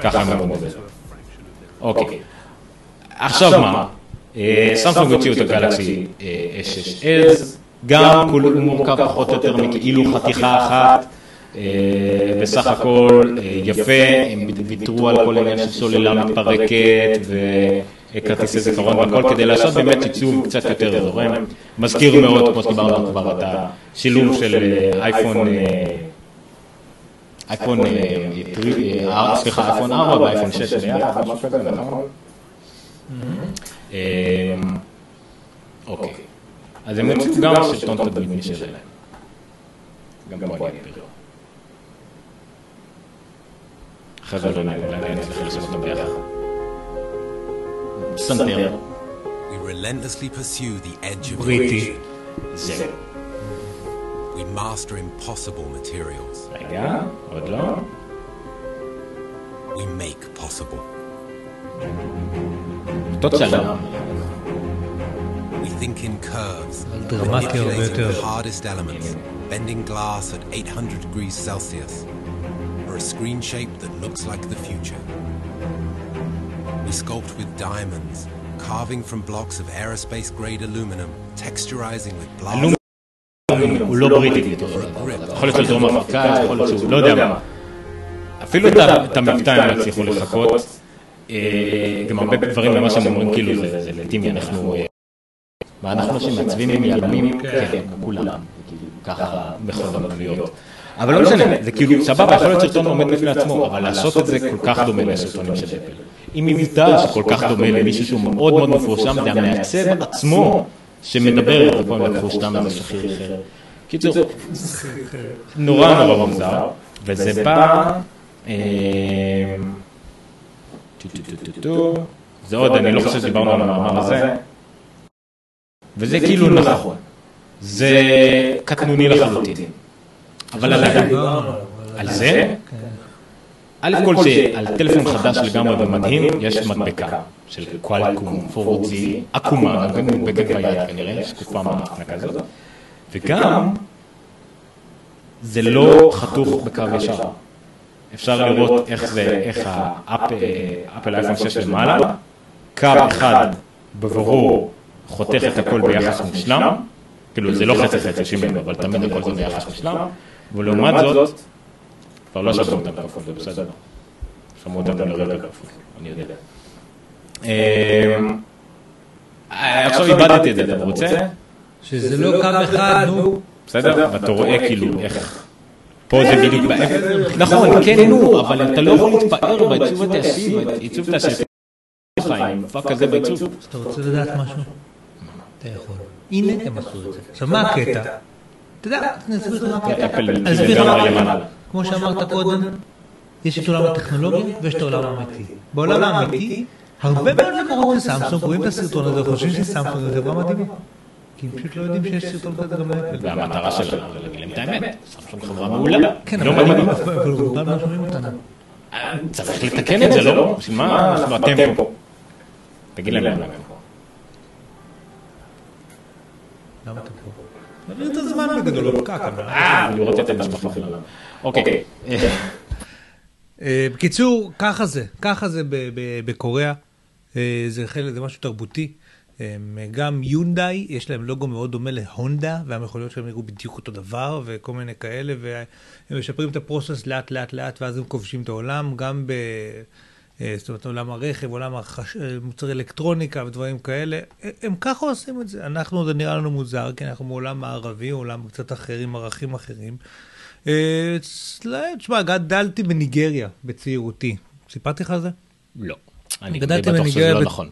ככה הם אמרו את זה. אוקיי. עכשיו מה? סמסונג הוציאו את הגלקסי אס אס אס. גם כולו מורכב פחות או יותר מכאילו חתיכה אחת, בסך הכל יפה, הם ויתרו על כל עניין של סוללה מתפרקת וכרטיסי זיכרון והכל כדי לעשות באמת עיצוב קצת יותר זורם. מזכיר מאוד, כמו שדיברנו כבר, את השילוב של אייפון, אייפון, סליחה, אייפון ארבע ואייפון שש, אוקיי. אז הם יוצאו גם סרטון תדמיתי שלהם. גם פה אני אפירו. אחרי זה לא נעניין, צריך לעשות אותם ביחד. סנטר. בריטי. זהו. רגע, עוד לא. תוצאה. think in curves manipulating the hardest elements bending glass at eight hundred degrees Celsius or a screen shape that looks like the future we sculpt with diamonds carving from blocks of aerospace grade aluminum texturizing with glass הוא לא בריטי, יכול להיות דרום אפריקה, יכול להיות שהוא לא יודע מה, אפילו את המבטאים הם הצליחו לחכות, גם הרבה דברים למה שהם אומרים כאילו זה לגיטימי, אנחנו מה אנחנו שמעצבים עם ילמים, כן, כולם. ככה מכווננויות. אבל לא משנה, זה כאילו סבבה, יכול להיות סרטון עומד בפני עצמו, אבל לעשות את זה כל כך דומה לסרטונים של אפל. עם מבטא שכל כך דומה למישהו שהוא מאוד מאוד מפורסם, זה המעצב עצמו שמדבר את הפעם לקחו שתם איזה שכיר אחר. קיצור, נורא נורא מוזר, וזה בא... זה עוד, אני לא חושב שדיברנו על המאמר הזה. וזה כאילו נכון. זה קטנוני לחלוטין. אבל על זה, על כל שעל טלפון חדש לגמרי ומדהים, יש מדבקה של קואלקום, פורוזי, עקומה, מדבקת ביד כנראה, שקופה מהמחנקה הזאת. וגם, זה לא חתוך בקו ישר. אפשר לראות איך זה, איך האפל אייפון שש למעלה, קו אחד בברור חותך את הכל ביחס מושלם, כאילו זה לא חצי חצי שימנו, אבל תמיד הכל זה ביחס מושלם, ולעומת זאת, כבר לא שמעו אותם כפול, זה בסדר, שמעו אותם לרגע כפול, אני יודע. עכשיו איבדתי את זה, אתה רוצה? שזה לא קו אחד, נו. בסדר, ואתה רואה כאילו איך... פה זה בדיוק באפל. נכון, כן, נו, אבל אתה לא יכול להתפאר בעיצוב התעשי, בעיצוב תעשי. חיים, פאק כזה בעיצוב. אז אתה רוצה לדעת משהו? אתה יכול. הנה הם עשו את זה. עכשיו, מה הקטע? אתה יודע, נסביר לך מה הקטע. אז נסביר לך מה. כמו שאמרת קודם, יש את עולם הטכנולוגיה ויש את העולם האמיתי. בעולם האמיתי, הרבה מאוד לקוחות לסמסונג, רואים את הסרטון הזה, חושבים שסמסונג זה חברה מדהימה. כי הם פשוט לא יודעים שיש סרטון כזה גם לאפל. והמטרה שלנו זה להגלים את האמת. סמסונג חברה מעולה. כן, אבל רובם לא שומעים אותנו. צריך לתקן את זה, לא? מה אנחנו הטמפו? תגיד להם להם להם. למה אתם פה? נביא את הזמן בגדול, לא פקע כאן. אה, לראות את המשפחה שלנו. אוקיי. בקיצור, ככה זה. ככה זה בקוריאה. זה משהו תרבותי. גם יונדאי, יש להם לוגו מאוד דומה להונדה, והמכוניות שלהם נראו בדיוק אותו דבר, וכל מיני כאלה, והם משפרים את הפרוסס לאט לאט לאט, ואז הם כובשים את העולם, גם ב... זאת אומרת, עולם הרכב, עולם מוצרי אלקטרוניקה ודברים כאלה, הם ככה עושים את זה. אנחנו, זה נראה לנו מוזר, כי אנחנו מעולם מערבי, עולם קצת אחרים, ערכים אחרים. תשמע, גדלתי בניגריה, בצעירותי. סיפרתי לך על זה? לא. אני בטוח שזה לא נכון.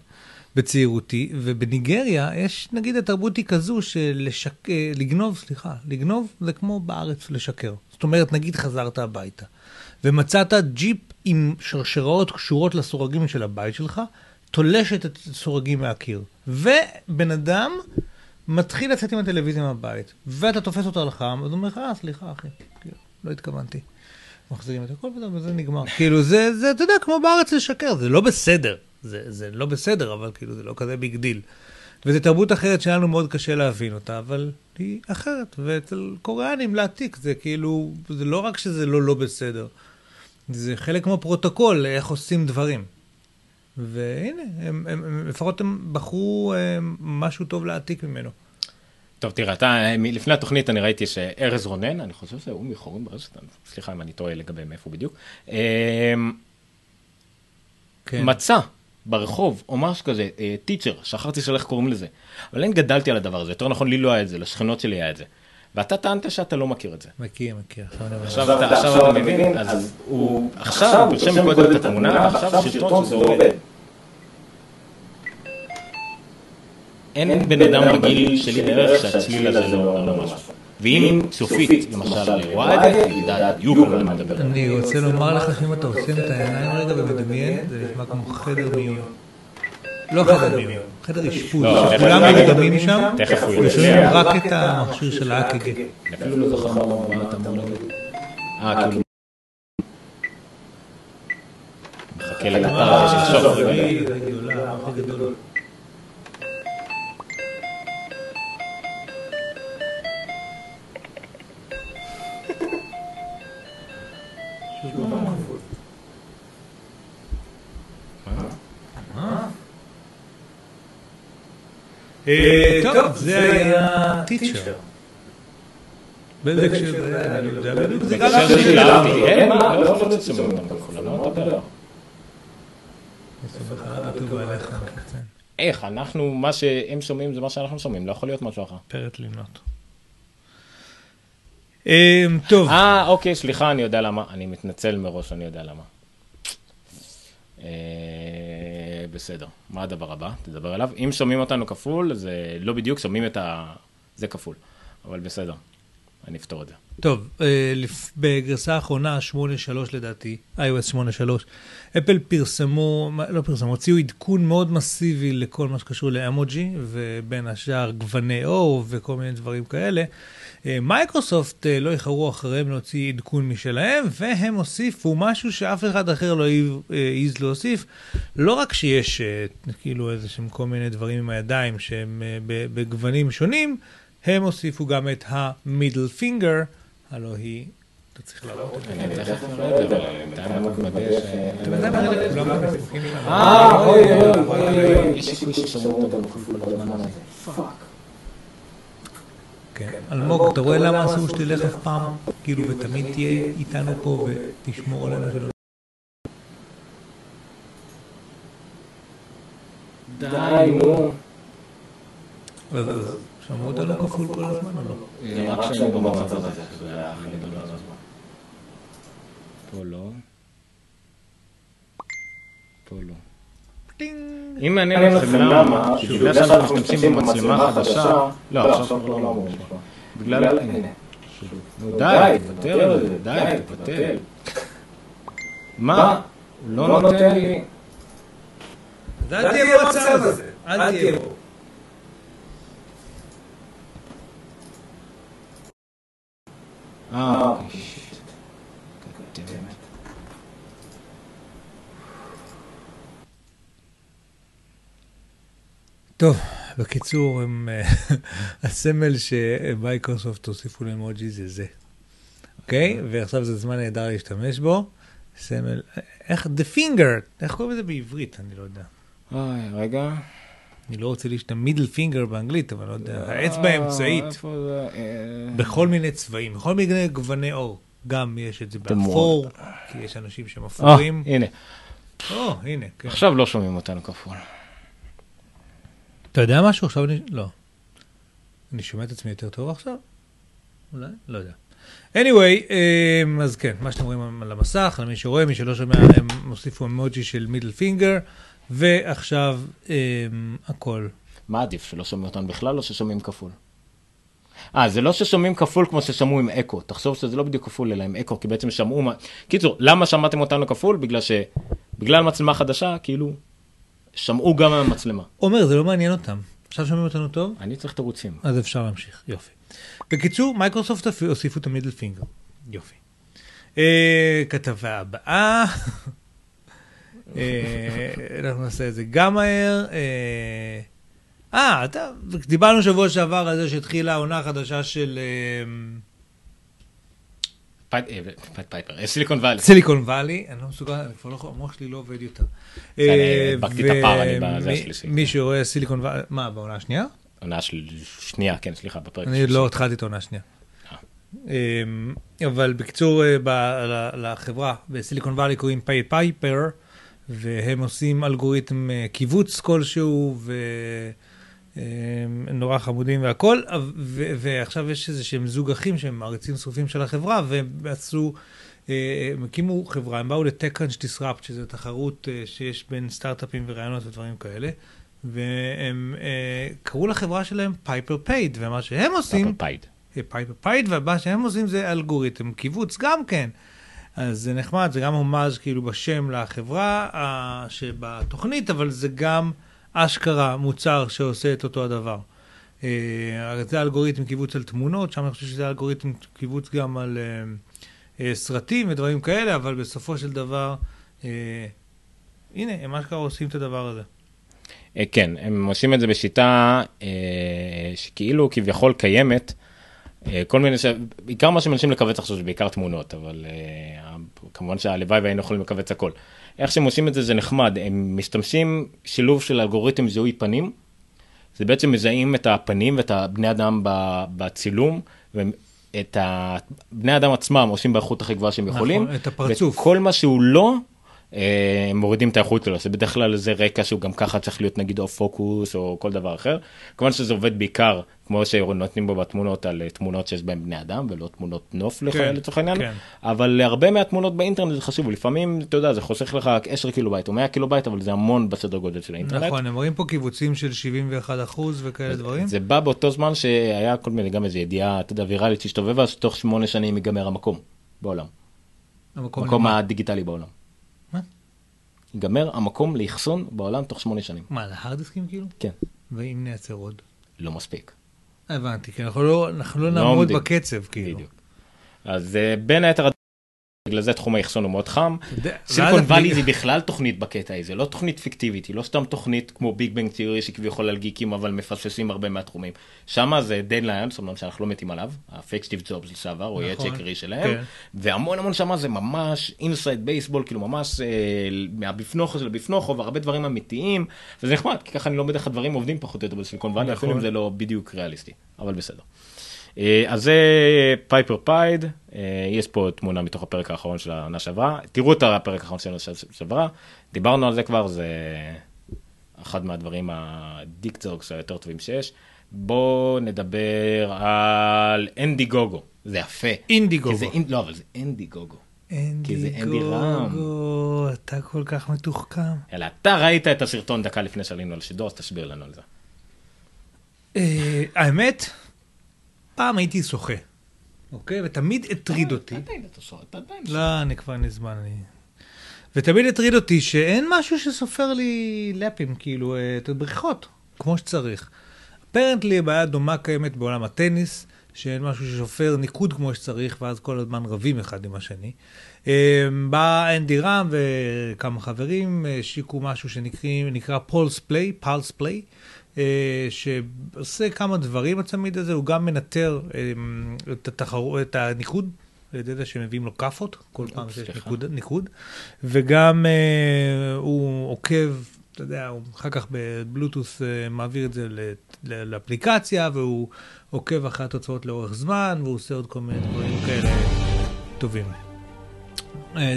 בצעירותי, ובניגריה יש, נגיד, התרבות היא כזו שלגנוב, סליחה, לגנוב זה כמו בארץ לשקר. זאת אומרת, נגיד חזרת הביתה, ומצאת ג'יפ עם שרשראות קשורות לסורגים של הבית שלך, תולשת את הסורגים מהקיר. ובן אדם מתחיל לצאת עם הטלוויזיה מהבית, ואתה תופס אותה לחם, אז הוא אומר לך, אה, סליחה, אחי, לא התכוונתי. מחזירים את הכל וזה, וזה נגמר. כאילו, זה, זה, אתה יודע, כמו בארץ לשקר, זה לא בסדר. זה, זה לא בסדר, אבל כאילו, זה לא כזה בגדיל. וזו תרבות אחרת שלנו מאוד קשה להבין אותה, אבל היא אחרת. ואצל קוריאנים להעתיק, זה כאילו, זה לא רק שזה לא לא בסדר. זה חלק מהפרוטוקול, איך עושים דברים. והנה, לפחות הם, הם, הם בחרו הם, משהו טוב להעתיק ממנו. טוב, תראה, אתה, לפני התוכנית אני ראיתי שארז רונן, אני חושב שזה הוא מחורים ברשת, סליחה אם אני טועה לגבי מאיפה בדיוק, כן. מצא ברחוב או משהו כזה, טיצ'ר, שכחתי שלך קוראים לזה, אבל אין גדלתי על הדבר הזה, יותר נכון לי לא היה את זה, לשכנות שלי היה את זה. ואתה טענת שאתה לא מכיר את זה. מכיר, מכיר. עכשיו אתה מבין, אז הוא... עכשיו, פרשם קודם את התמונה, עכשיו שרטון שזה עובד. אין בן אדם רגיל שלי דרך שהצליל הזה לא אומר משהו. ואם צופית, למשל, וואד, ידעת, יוקו על מה לדבר. אני רוצה לומר לך שאם אתה עושה את העיניים רגע ומדמיין, זה נשמע כמו חדר מיון. לא חדר מיון, חדר אשפוז, שכולם מדמים שם, ושומעים רק את המכשיר של האק"ג. אפילו לא זוכר מה אתה מולד. אה, כאילו... מחכה לדבר, של סוף רגע. זה גדולה, הכי גדול. טוב, זה היה טיצ'ר. בדק של... אני יודע, בדק זה גם... בקשר שגלבתי, אין מה, לא יכול לצאת שמות אותם ככולם, לא מדבר. נסתובך רטוב עליך. איך, אנחנו, מה שהם שומעים זה מה שאנחנו שומעים, לא יכול להיות משהו אחר. פרט לינות. טוב. אה, אוקיי, סליחה, אני יודע למה. אני מתנצל מראש, אני יודע למה. בסדר. מה הדבר הבא? תדבר עליו. אם שומעים אותנו כפול, זה לא בדיוק, שומעים את ה... זה כפול. אבל בסדר. אני אפתור את זה. טוב, בגרסה האחרונה, שמונה שלוש לדעתי, איי או אס שמונה שלוש, אפל פרסמו, לא פרסמו, הוציאו עדכון מאוד מסיבי לכל מה שקשור לאמוג'י, ובין השאר גווני אור וכל מיני דברים כאלה. מייקרוסופט לא יחרו אחריהם להוציא עדכון משלהם, והם הוסיפו משהו שאף אחד אחר לא העז להוסיף. לא רק שיש כאילו איזה שהם כל מיני דברים עם הידיים שהם בגוונים שונים, הם הוסיפו גם את המידל פינגר, הלא היא, אתה צריך להראות את זה. אני תכף לא יודע, אבל אתה מתמדש. אתה מדי מראה לכולם מפוחים עם הלאה. אה, אוי, אוי, אוי, אוי. יש סיכוי ששמעו אותם כפול בזמן הזה. פאק. כן, אלמוג, אתה רואה למה אסור שתלך אף פעם? כאילו, ותמיד תהיה איתנו פה ותשמור עלינו שלנו. די, נו. אז, אז. שמעו אותנו כפול כל הזמן או לא? זה רק שאני במרצת הזה, זה היה הכי גדול הזמן. פה לא. פה לא. אם מעניין לכם למה, שבגלל שאנחנו משתמשים במצלמה חדשה, לא, עכשיו כבר לא אמרו. בגלל... די, תפטר את זה, די, תפטר. מה? לא נותן לי. אל תהיה במצב הזה, אל תהיה בו. אה, שיט. קטע באמת. טוב, בקיצור, הסמל שמייקרוסופט תוסיפו לאמוג'י זה זה. אוקיי? ועכשיו זה זמן נהדר להשתמש בו. סמל, איך, the finger, איך קוראים את זה בעברית? אני לא יודע. אוי, רגע. אני לא רוצה להשתמש מידל פינגר באנגלית, אבל לא יודע, האצבע האמצעית, בכל מיני צבעים, בכל מיני גווני אור, גם יש את זה באפור, כי יש אנשים שמפורים. הנה. או, הנה. עכשיו לא שומעים אותנו כפול. אתה יודע משהו? עכשיו אני... לא. אני שומע את עצמי יותר טוב עכשיו? אולי? לא יודע. anyway, אז כן, מה שאתם רואים על המסך, למי שרואה, מי שלא שומע, הם מוסיפו אמוג'י של מידל פינגר, ועכשיו הכל. מה עדיף, שלא שומעים אותנו בכלל או ששומעים כפול? אה, זה לא ששומעים כפול כמו ששמעו עם אקו. תחשוב שזה לא בדיוק כפול אלא עם אקו, כי בעצם שמעו... קיצור, למה שמעתם אותנו כפול? בגלל ש... בגלל מצלמה חדשה, כאילו, שמעו גם מהמצלמה. עומר, זה לא מעניין אותם. עכשיו שומעים אותנו טוב? אני צריך תירוצים. אז אפשר להמשיך, יופי. בקיצור, מייקרוסופט הוסיפו את המידל פינגר. יופי. כתבה הבאה... אנחנו נעשה את זה גם מהר. אה, דיברנו שבוע שעבר על זה שהתחילה העונה החדשה של פייפר, סיליקון ואלי. סיליקון ואלי, אני לא מסוגל, אני כבר לא יכול, המוח שלי לא עובד יותר. בקתי את הפער, אני בזה השלישי. מי שרואה סיליקון ואלי, מה, בעונה השנייה? עונה השנייה, כן, סליחה, בפרק. אני לא התחלתי את העונה השנייה. אבל בקצור, לחברה בסיליקון ואלי קוראים פייפר, והם עושים אלגוריתם קיבוץ כלשהו, ונורא חמודים והכל, ועכשיו יש איזה שהם זוג אחים שהם מעריצים שרופים של החברה, ועשו, הם הקימו חברה, הם באו ל-Tech-Crunch Disrupt, שזו תחרות שיש בין סטארט-אפים ורעיונות ודברים כאלה, והם קראו לחברה שלהם פייפר פייד, ומה שהם עושים... פייפר פייד. פייפר פייד, והבא שהם עושים זה אלגוריתם קיבוץ גם כן. אז זה נחמד, זה גם הומז כאילו בשם לחברה שבתוכנית, אבל זה גם אשכרה מוצר שעושה את אותו הדבר. זה אלגוריתם קיבוץ על תמונות, שם אני חושב שזה אלגוריתם קיבוץ גם על סרטים ודברים כאלה, אבל בסופו של דבר, הנה, הם אשכרה עושים את הדבר הזה. כן, הם עושים את זה בשיטה שכאילו כביכול קיימת, כל מיני, בעיקר מה שמנסים לקווץ עכשיו, זה בעיקר תמונות, אבל כמובן שהלוואי והיינו יכולים לקווץ הכל. איך שהם עושים את זה, זה נחמד. הם משתמשים שילוב של אלגוריתם זיהוי פנים, זה בעצם מזהים את הפנים ואת בני אדם בצילום, ואת בני אדם עצמם עושים באיכות הכי גבוהה שהם יכולים. את הפרצוף. וכל מה שהוא לא, מורידים את האיכות שלו, שבדרך כלל זה רקע שהוא גם ככה צריך להיות נגיד או פוקוס או כל דבר אחר, כמובן שזה עובד בעיקר כמו שנותנים בו בתמונות על תמונות שיש בהן בני אדם ולא תמונות נוף לצורך העניין, אבל להרבה מהתמונות באינטרנט זה חשוב, ולפעמים אתה יודע זה חוסך לך עשרה קילובייט או מאה קילובייט, אבל זה המון בסדר גודל של האינטרנט. נכון, הם רואים פה קיבוצים של שבעים ואחד אחוז וכאלה דברים. זה בא באותו זמן שהיה כל מיני גם איזו ידיעה ויראלית שהשתובבה, אז תוך שמונה שנים ייגמר המקום בעולם, המקום הדיגיטלי בעולם. ייגמר המקום לאחסון בעולם תוך שמונה שנים. מה, להרדיסקים כאילו? כן. ואם נייצר עוד? לא מספיק. הבנתי, כי אנחנו לא, אנחנו לא, לא נעמוד עומדים. בקצב כאילו. בדיוק. אז בין היתר, בגלל זה תחום האחסון הוא מאוד חם. סיליקון ואלי זה בכלל תוכנית בקטע הזה, לא תוכנית פיקטיבית, היא לא סתם תוכנית כמו ביג בנג תיאורי שכביכול על גיקים, אבל מפספסים הרבה מהתחומים. שם זה דדליין, זאת אומרת שאנחנו לא מתים עליו, הפיקטיב ג'ובס לשעבר, או יהיה צ'קרי שלהם, והמון המון שם זה ממש אינסייד בייסבול, כאילו ממש מהבפנוכו של הבפנוכו, והרבה דברים אמיתיים, וזה נחמד, כי ככה אני לא יודע איך הדברים עובדים פחות או יותר בסיליקון ואלי, אפילו אם זה לא בדיוק ריאליסטי, אבל בסדר. אז זה פייפר פייד, יש פה תמונה מתוך הפרק האחרון של העונה שעברה, תראו את הפרק האחרון של העונה שעברה, דיברנו על זה כבר, זה אחד מהדברים הדיקצורקס היותר טובים שיש, בואו נדבר על אינדיגוגו, זה יפה. אינדיגוגו. לא, אבל זה אינדיגוגו. כי זה אנדי רם. אתה כל כך מתוחכם. אלא, אתה ראית את הסרטון דקה לפני שעלינו על שידור, אז תשביר לנו על זה. האמת? פעם הייתי שוחה, אוקיי? ותמיד הטריד אותי. אתה עדיין אתה שוחה, אתה עדיין שוחה. לא, אני כבר נזמן, אני... ותמיד הטריד אותי שאין משהו שסופר לי לפים, כאילו, את הבריכות, כמו שצריך. אפרנטלי, הבעיה דומה קיימת בעולם הטניס, שאין משהו שסופר ניקוד כמו שצריך, ואז כל הזמן רבים אחד עם השני. בא אנדי רם וכמה חברים, שיקו משהו שנקרא פולס פליי, פולס פליי, שעושה כמה דברים הצמיד הזה, הוא גם מנטר את, התחרו, את הניקוד, את זה שמביאים לו קפות, כל פעם שיש ניקוד, ניקוד, וגם הוא עוקב, אתה יודע, הוא אחר כך בבלוטוס מעביר את זה לאפליקציה, והוא עוקב אחרי התוצאות לאורך זמן, והוא עושה עוד כל מיני דברים כאלה טובים.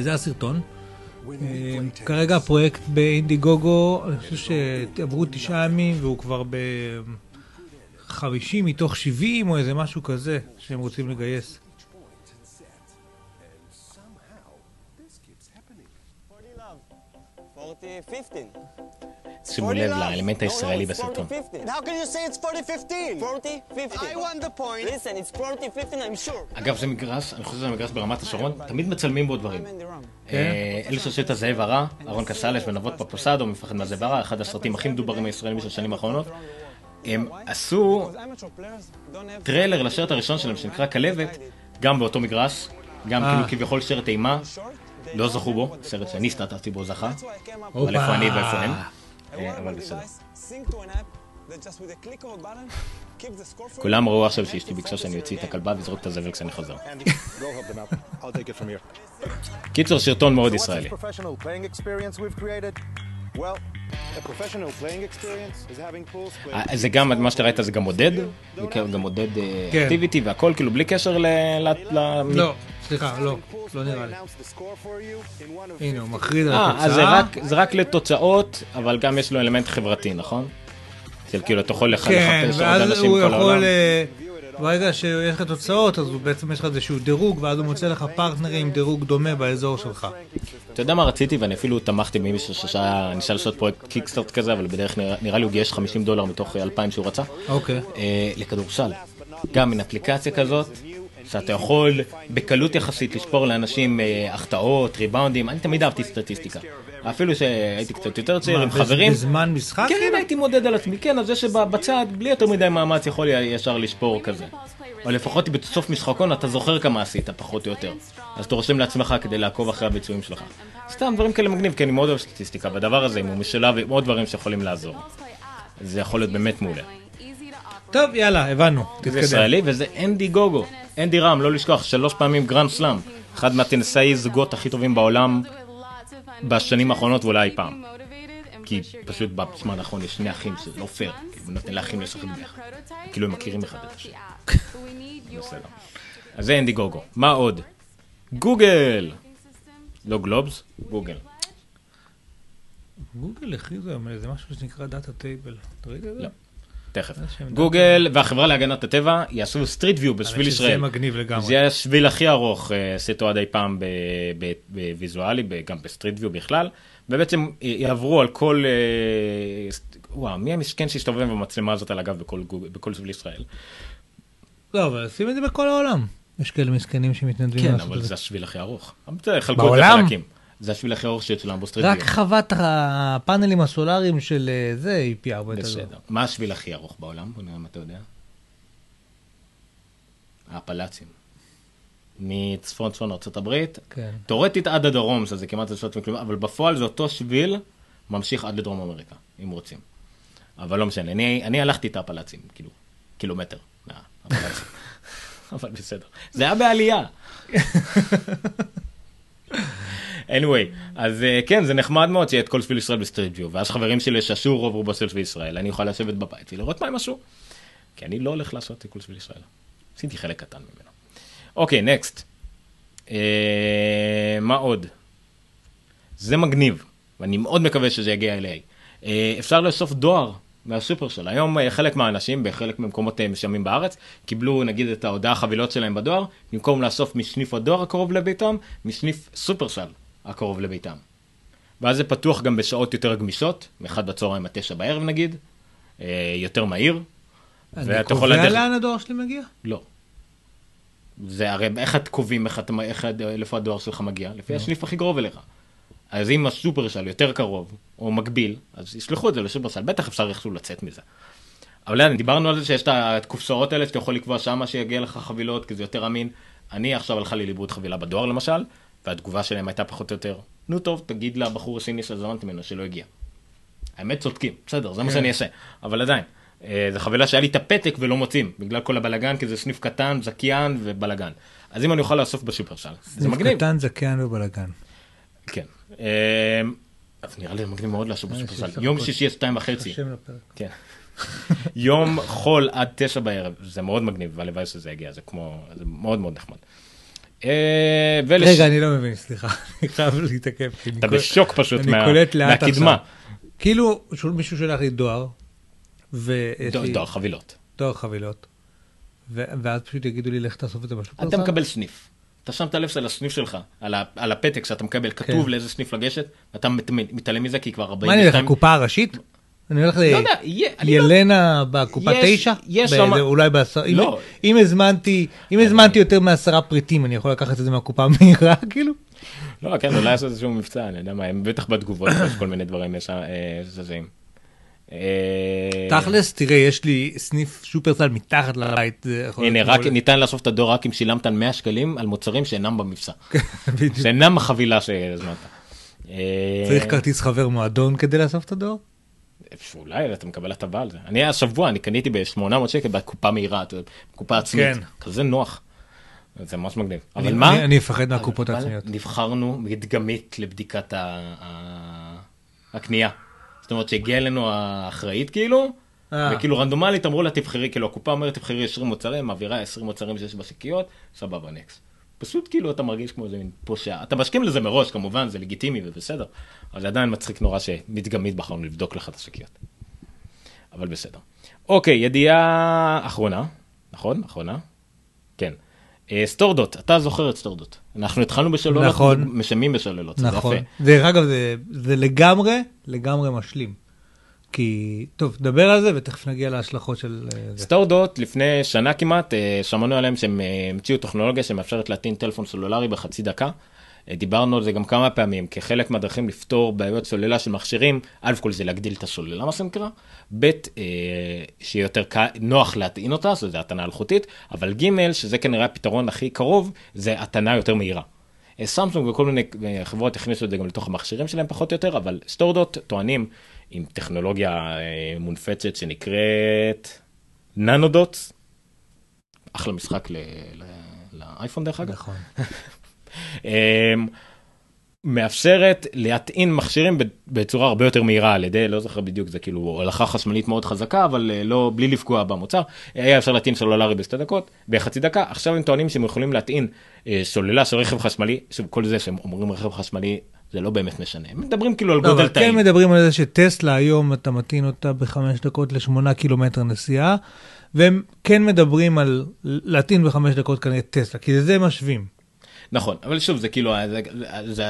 זה הסרטון. כרגע הפרויקט באינדיגוגו, אני חושב שעברו תשעה ימים והוא כבר ב-חמישים מתוך שבעים או איזה משהו כזה שהם רוצים לגייס. שימו לב לאלמנט הישראלי בסרטון. אגב, זה מגרס, אני חושב שזה מגרס ברמת השרון, תמיד מצלמים בו דברים. אלה שעשו את הזאב הרע, אהרון קסלש ונבות פפוסדו, מפחד מהזאב הרע, אחד הסרטים הכי מדוברים הישראלים של השנים האחרונות, הם עשו טריילר לשרט הראשון שלהם שנקרא כלבת, גם באותו מגרס, גם כאילו כביכול שרט אימה, לא זכו בו, סרט שאני הסתתפתי בו זכה, אבל איפה אני ואיפה הם. אבל בסדר. כולם ראו עכשיו שאשתי ביקשה שאני יוציא את הכלבה וזרוק את הזבל כשאני חוזר. קיצור, שרטון מאוד ישראלי. זה גם, מה שאתה ראית זה גם עודד, גם עודד אקטיביטי והכל, כאילו בלי קשר ל... לא, סליחה, לא, לא נראה לי. הנה, הוא מכריד על התוצאה. זה רק לתוצאות, אבל גם יש לו אלמנט חברתי, נכון? כאילו, אתה יכול לחפש עוד אנשים כל העולם. ברגע שיש לך תוצאות, אז בעצם יש לך איזשהו דירוג, ואז הוא מוצא לך פרטנרים עם דירוג דומה באזור שלך. אתה יודע מה רציתי, ואני אפילו תמכתי במי ששעה, אני שאל לעשות פרויקט קיקסטארט כזה, אבל בדרך נראה לי הוא גייש חמישים דולר מתוך אלפיים שהוא רצה. אוקיי. לכדורסל. גם מן אפליקציה כזאת, שאתה יכול בקלות יחסית לשפור לאנשים החטאות, ריבאונדים, אני תמיד אהבתי סטטיסטיקה. אפילו שהייתי קצת יותר צעיר עם חברים. בזמן משחק? כן, הייתי מודד על עצמי. כן, אז זה שבצד, בלי יותר מדי מאמץ, יכול ישר לשפור כזה. או לפחות בסוף משחקון, אתה זוכר כמה עשית, פחות או יותר. אז אתה רושם לעצמך כדי לעקוב אחרי הביצועים שלך. סתם דברים כאלה מגניב, כי אני מאוד אוהב סטטיסטיקה, והדבר הזה, אם הוא משלה ועוד דברים שיכולים לעזור. זה יכול להיות באמת מעולה. טוב, יאללה, הבנו. זה ישראלי, וזה אינדיגוגו. אנדי רם, לא לשכוח, שלוש פעמים גרנד סלאם. אחד מהטניסאי זוגות הכי טובים בעולם. בשנים האחרונות ואולי פעם. כי פשוט בזמן האחרון יש שני אחים, זה לא פייר. הוא נותן לאחים לשחק ביחד. כאילו הם מכירים אחד את השני. בסדר. אז זה אינדיגוגו. מה עוד? גוגל! לא גלובס, גוגל. גוגל הכריזו היום, זה משהו שנקרא דאטה טייבל. אתה ראית את זה? לא. תכף. גוגל והחברה להגנת הטבע יעשו סטריט ויו בשביל ישראל. זה מגניב לגמרי. זה השביל הכי ארוך, עשיתו עד אי פעם בוויזואלי, גם בסטריט ויו בכלל, ובעצם יעברו על כל... וואו, מי המסכן שהסתובב במצלמה הזאת על הגב בכל שביל ישראל? לא, אבל עושים את זה בכל העולם. יש כאלה מסכנים שמתנדבים. כן, אבל זה השביל הכי ארוך. בעולם? זה השביל הכי ארוך שאצלם בו סטריט ויו. רק חוות הפאנלים הסולאריים של זה, היא פי הרבה יותר. בסדר. מה השביל הכי ארוך בעולם? בוא נראה מה אתה יודע. האפלצים. מצפון צפון ארצות הברית. כן. תאורטית עד הדרום, שזה כמעט לשלוט מכלומה, אבל בפועל זה אותו שביל ממשיך עד לדרום אמריקה, אם רוצים. אבל לא משנה. אני, אני הלכתי את האפלצים, כאילו, קילומטר מהאפלצים. אבל בסדר. זה היה בעלייה. anyway, אז כן, זה נחמד מאוד שיהיה את כל שביל ישראל בסטריט ויו, ואז חברים שלי ששו רוב רובו של שביל ישראל, אני אוכל לשבת בבית ולראות מה הם עשו, כי אני לא הולך לעשות את כל שביל ישראל. עשיתי חלק קטן ממנו. אוקיי, נקסט. מה עוד? זה מגניב, ואני מאוד מקווה שזה יגיע אליי. אפשר לאסוף דואר מהסופר של. היום חלק מהאנשים, בחלק ממקומות משמים בארץ, קיבלו נגיד את ההודעה החבילות שלהם בדואר, במקום לאסוף משניף הדואר הקרוב לביתם, משניף סופר של. הקרוב לביתם. ואז זה פתוח גם בשעות יותר גמישות, מאחד בצהריים התשע בערב נגיד, יותר מהיר. אני קובע לאן הדואר שלי מגיע? לא. זה הרי איך את קובעים, איך איפה הדואר שלך מגיע? לפי השליף הכי קרוב אליך. אז אם הסופרסל יותר קרוב, או מקביל, אז ישלחו את זה לסופרסל. בטח אפשר איכשהו לצאת מזה. אבל דיברנו על זה שיש את הקופסאות האלה, שאתה יכול לקבוע שמה שיגיע לך חבילות, כי זה יותר אמין. אני עכשיו הלכה לי לאיבוד חבילה בדואר למשל, והתגובה שלהם הייתה פחות או יותר, נו טוב, תגיד לבחור הסיני שזמנתי ממנו שלא הגיע. האמת צודקים, בסדר, זה מה שאני אעשה, אבל עדיין, זו חבילה שהיה לי את הפתק ולא מוצאים, בגלל כל הבלגן, כי זה סניף קטן, זקיין ובלגן. אז אם אני אוכל לאסוף בשופרסל, זה מגניב. סניף קטן, זקיין ובלגן. כן. אז נראה לי מגניב מאוד לאסוף בשופרסל. יום שישי, שתיים וחצי. כן. יום חול עד תשע בערב, זה מאוד מגניב, והלוואי שזה הגיע, זה מאוד מאוד נחמד. רגע, אני לא מבין, סליחה, אני חייב להתעכב. אתה בשוק פשוט מהקדמה. כאילו, מישהו שלח לי דואר, דואר חבילות. דואר חבילות. ואז פשוט יגידו לי, לך תאסוף את זה משהו. אתה מקבל סניף. אתה שם את הלב על הסניף שלך, על הפתק שאתה מקבל, כתוב לאיזה סניף לגשת, ואתה מתעלם מזה, כי כבר ארבעים ושתיים... מה, אני הולך לקופה הראשית? אני הולך לילנה בקופה תשע, אולי בעשר, אם הזמנתי יותר מעשרה פריטים, אני יכול לקחת את זה מהקופה מהירה, כאילו? לא, כן, אולי יש איזשהו מבצע, אני יודע מה, הם בטח בתגובות, יש כל מיני דברים, יש זזים. תכלס, תראה, יש לי סניף שופרסל מתחת לבית. הנה, ניתן לאסוף את הדואר רק אם שילמת על מאה שקלים על מוצרים שאינם במבצע. שאינם החבילה שהזמנת. צריך כרטיס חבר מועדון כדי לאסוף את הדואר? אולי אתה מקבל הטבה על זה. אני השבוע, אני קניתי ב-שמונה מאות שקל בקופה מהירה, בקופה עצמית, כזה נוח. זה ממש מגניב. אבל מה? אני אפחד מהקופות העצמיות. נבחרנו מדגמית לבדיקת הקנייה. זאת אומרת שהגיעה אלינו האחראית כאילו, וכאילו רנדומלית אמרו לה תבחרי, כאילו הקופה אומרת תבחרי עשרים מוצרים, מעבירה עשרים מוצרים שיש בשקיות, סבבה נקס. פשוט כאילו אתה מרגיש כמו איזה מין פושע. אתה משכים לזה מראש, כמובן, זה לגיטימי ובסדר, אבל עדיין מצחיק נורא שמתגמית בחרנו לבדוק לך את השקיות. אבל בסדר. אוקיי, ידיעה אחרונה, נכון? אחרונה? כן. סטורדות, אתה זוכר את סטורדות. אנחנו התחלנו בשוללות, משמים בשוללות. נכון. דרך אגב, זה לגמרי, לגמרי משלים. כי, טוב, דבר על זה ותכף נגיע להשלכות של זה. סטורדות, לפני שנה כמעט, שמענו עליהם שהם המציאו טכנולוגיה שמאפשרת להטעין טלפון סלולרי בחצי דקה. דיברנו על זה גם כמה פעמים, כחלק מהדרכים לפתור בעיות סוללה של מכשירים, א' כל זה להגדיל את הסוללה, מה שנקרא, ב' שיהיה יותר נוח להטעין אותה, שזו הטענה אלחוטית, אבל ג' שזה כנראה הפתרון הכי קרוב, זה הטענה יותר מהירה. סמסונג וכל מיני חברות הכניסו את זה גם לתוך המכשירים שלהם פחות או יותר, אבל סטורדות טוענים עם טכנולוגיה מונפצת שנקראת ננודוטס, אחלה משחק לאייפון דרך אגב. נכון. מאפשרת להטעין מכשירים בצורה הרבה יותר מהירה על ידי, לא זוכר בדיוק, זה כאילו הלכה חשמלית מאוד חזקה, אבל לא, בלי לפגוע במוצר. היה אפשר להטעין סלולרי בשתי דקות, בחצי דקה. עכשיו הם טוענים שהם יכולים להטעין סוללה של רכב חשמלי, שכל זה שהם אומרים רכב חשמלי, זה לא באמת משנה. מדברים כאילו על גודל טעים. כן מדברים על זה שטסלה היום, אתה מתאים אותה בחמש דקות לשמונה קילומטר נסיעה, והם כן מדברים על להתאים בחמש דקות כנראה טסלה, כי זה משווים. נכון, אבל שוב, זה כאילו, זה, זה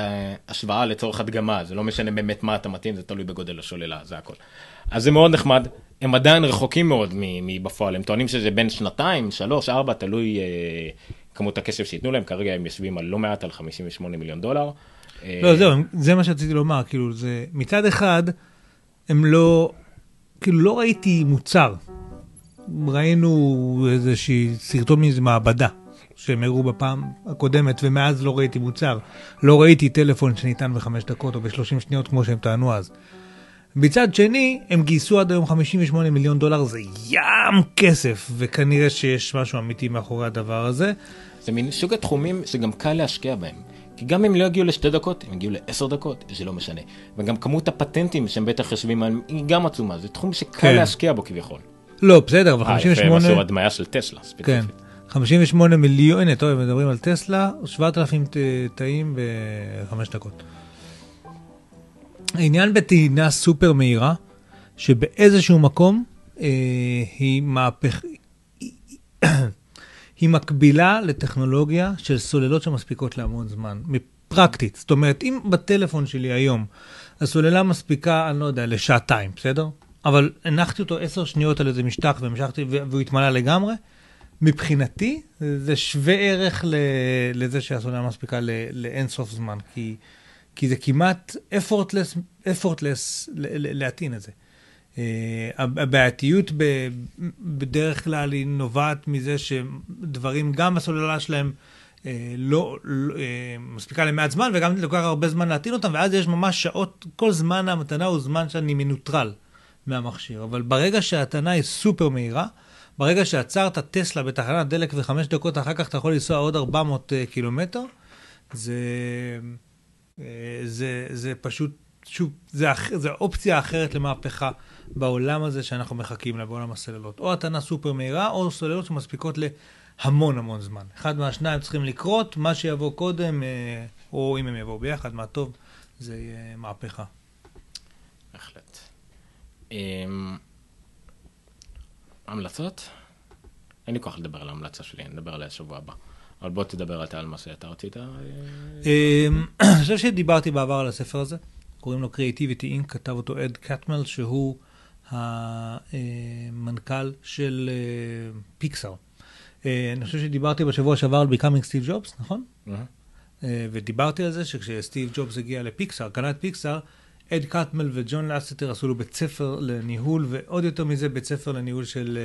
השוואה לצורך הדגמה, זה לא משנה באמת מה אתה מתאים, זה תלוי בגודל השוללה, זה הכל. אז זה מאוד נחמד, הם עדיין רחוקים מאוד מבפועל, הם טוענים שזה בין שנתיים, שלוש, ארבע, תלוי אה, כמות הכסף שיתנו להם, כרגע הם יושבים על לא מעט, על חמישים ושמונה מיליון דולר. אה... לא, זהו, זה מה שרציתי לומר, כאילו, זה, מצד אחד, הם לא, כאילו, לא ראיתי מוצר, ראינו איזושהי סרטון מאיזו מעבדה, שהם הראו בפעם הקודמת, ומאז לא ראיתי מוצר. לא ראיתי טלפון שניתן בחמש דקות או בשלושים שניות, כמו שהם טענו אז. בצד שני, הם גייסו עד היום חמישים ושמונה מיליון דולר, זה ים כסף, וכנראה שיש משהו אמיתי מאחורי הדבר הזה. זה מין סוג התחומים שגם קל להשקיע בהם. כי גם אם לא הגיעו לשתי דקות, הם הגיעו לעשר דקות, זה לא משנה. וגם כמות הפטנטים שהם בטח חושבים עליהם, היא גם עצומה. זה תחום שקל כן. להשקיע בו כביכול. לא, בסדר, אבל חמישים ושמונה... אה, משהו הדמיה של טסלה, ספציפית. כן. חמישים ושמונה מיליון, הנה, טוב, מדברים על טסלה, שבעת אלפים תאים בחמש דקות. העניין בטעינה סופר מהירה, שבאיזשהו מקום אה, היא מהפך... היא מקבילה לטכנולוגיה של סוללות שמספיקות להמון זמן, מפרקטית. זאת אומרת, אם בטלפון שלי היום, הסוללה מספיקה, אני לא יודע, לשעתיים, בסדר? אבל הנחתי אותו עשר שניות על איזה משטח, והמשכתי, והוא התמלא לגמרי, מבחינתי, זה שווה ערך לזה שהסוללה מספיקה לאינסוף זמן, כי, כי זה כמעט effortless, effortless להתאים את זה. הבעייתיות בדרך כלל היא נובעת מזה שדברים, גם הסוללה שלהם לא, לא, מספיקה למעט זמן, וגם לוקח הרבה זמן להתאים אותם, ואז יש ממש שעות, כל זמן המתנה הוא זמן שאני מנוטרל מהמכשיר. אבל ברגע שההתנה היא סופר מהירה, ברגע שעצרת טסלה בתחנת דלק וחמש דקות אחר כך אתה יכול לנסוע עוד ארבע מאות קילומטר, זה, זה, זה פשוט, שוב, זה, זה אופציה אחרת למהפכה בעולם הזה שאנחנו מחכים לה, בעולם הסוללות. או התנה סופר מהירה, או סוללות שמספיקות להמון המון זמן. אחד מהשניים צריכים לקרות, מה שיבוא קודם, או אם הם יבואו ביחד, מה טוב, זה יהיה מהפכה. בהחלט. המלצות? אין לי כוח לדבר על ההמלצה שלי, נדבר עליה שבוע הבא. אבל בוא תדבר אתה על מה שאתה רצית. אני חושב שדיברתי בעבר על הספר הזה, קוראים לו Creativity Incorporated, כתב אותו אד קטמל, שהוא המנכ"ל של פיקסאר. אני חושב שדיברתי בשבוע שעבר על Becoming Steve Jobs, נכון? ודיברתי על זה שכשסטיב ג'ובס הגיע לפיקסאר, קנה את פיקסאר, אד קטמל וג'ון לאסטר עשו לו בית ספר לניהול, ועוד יותר מזה בית ספר לניהול של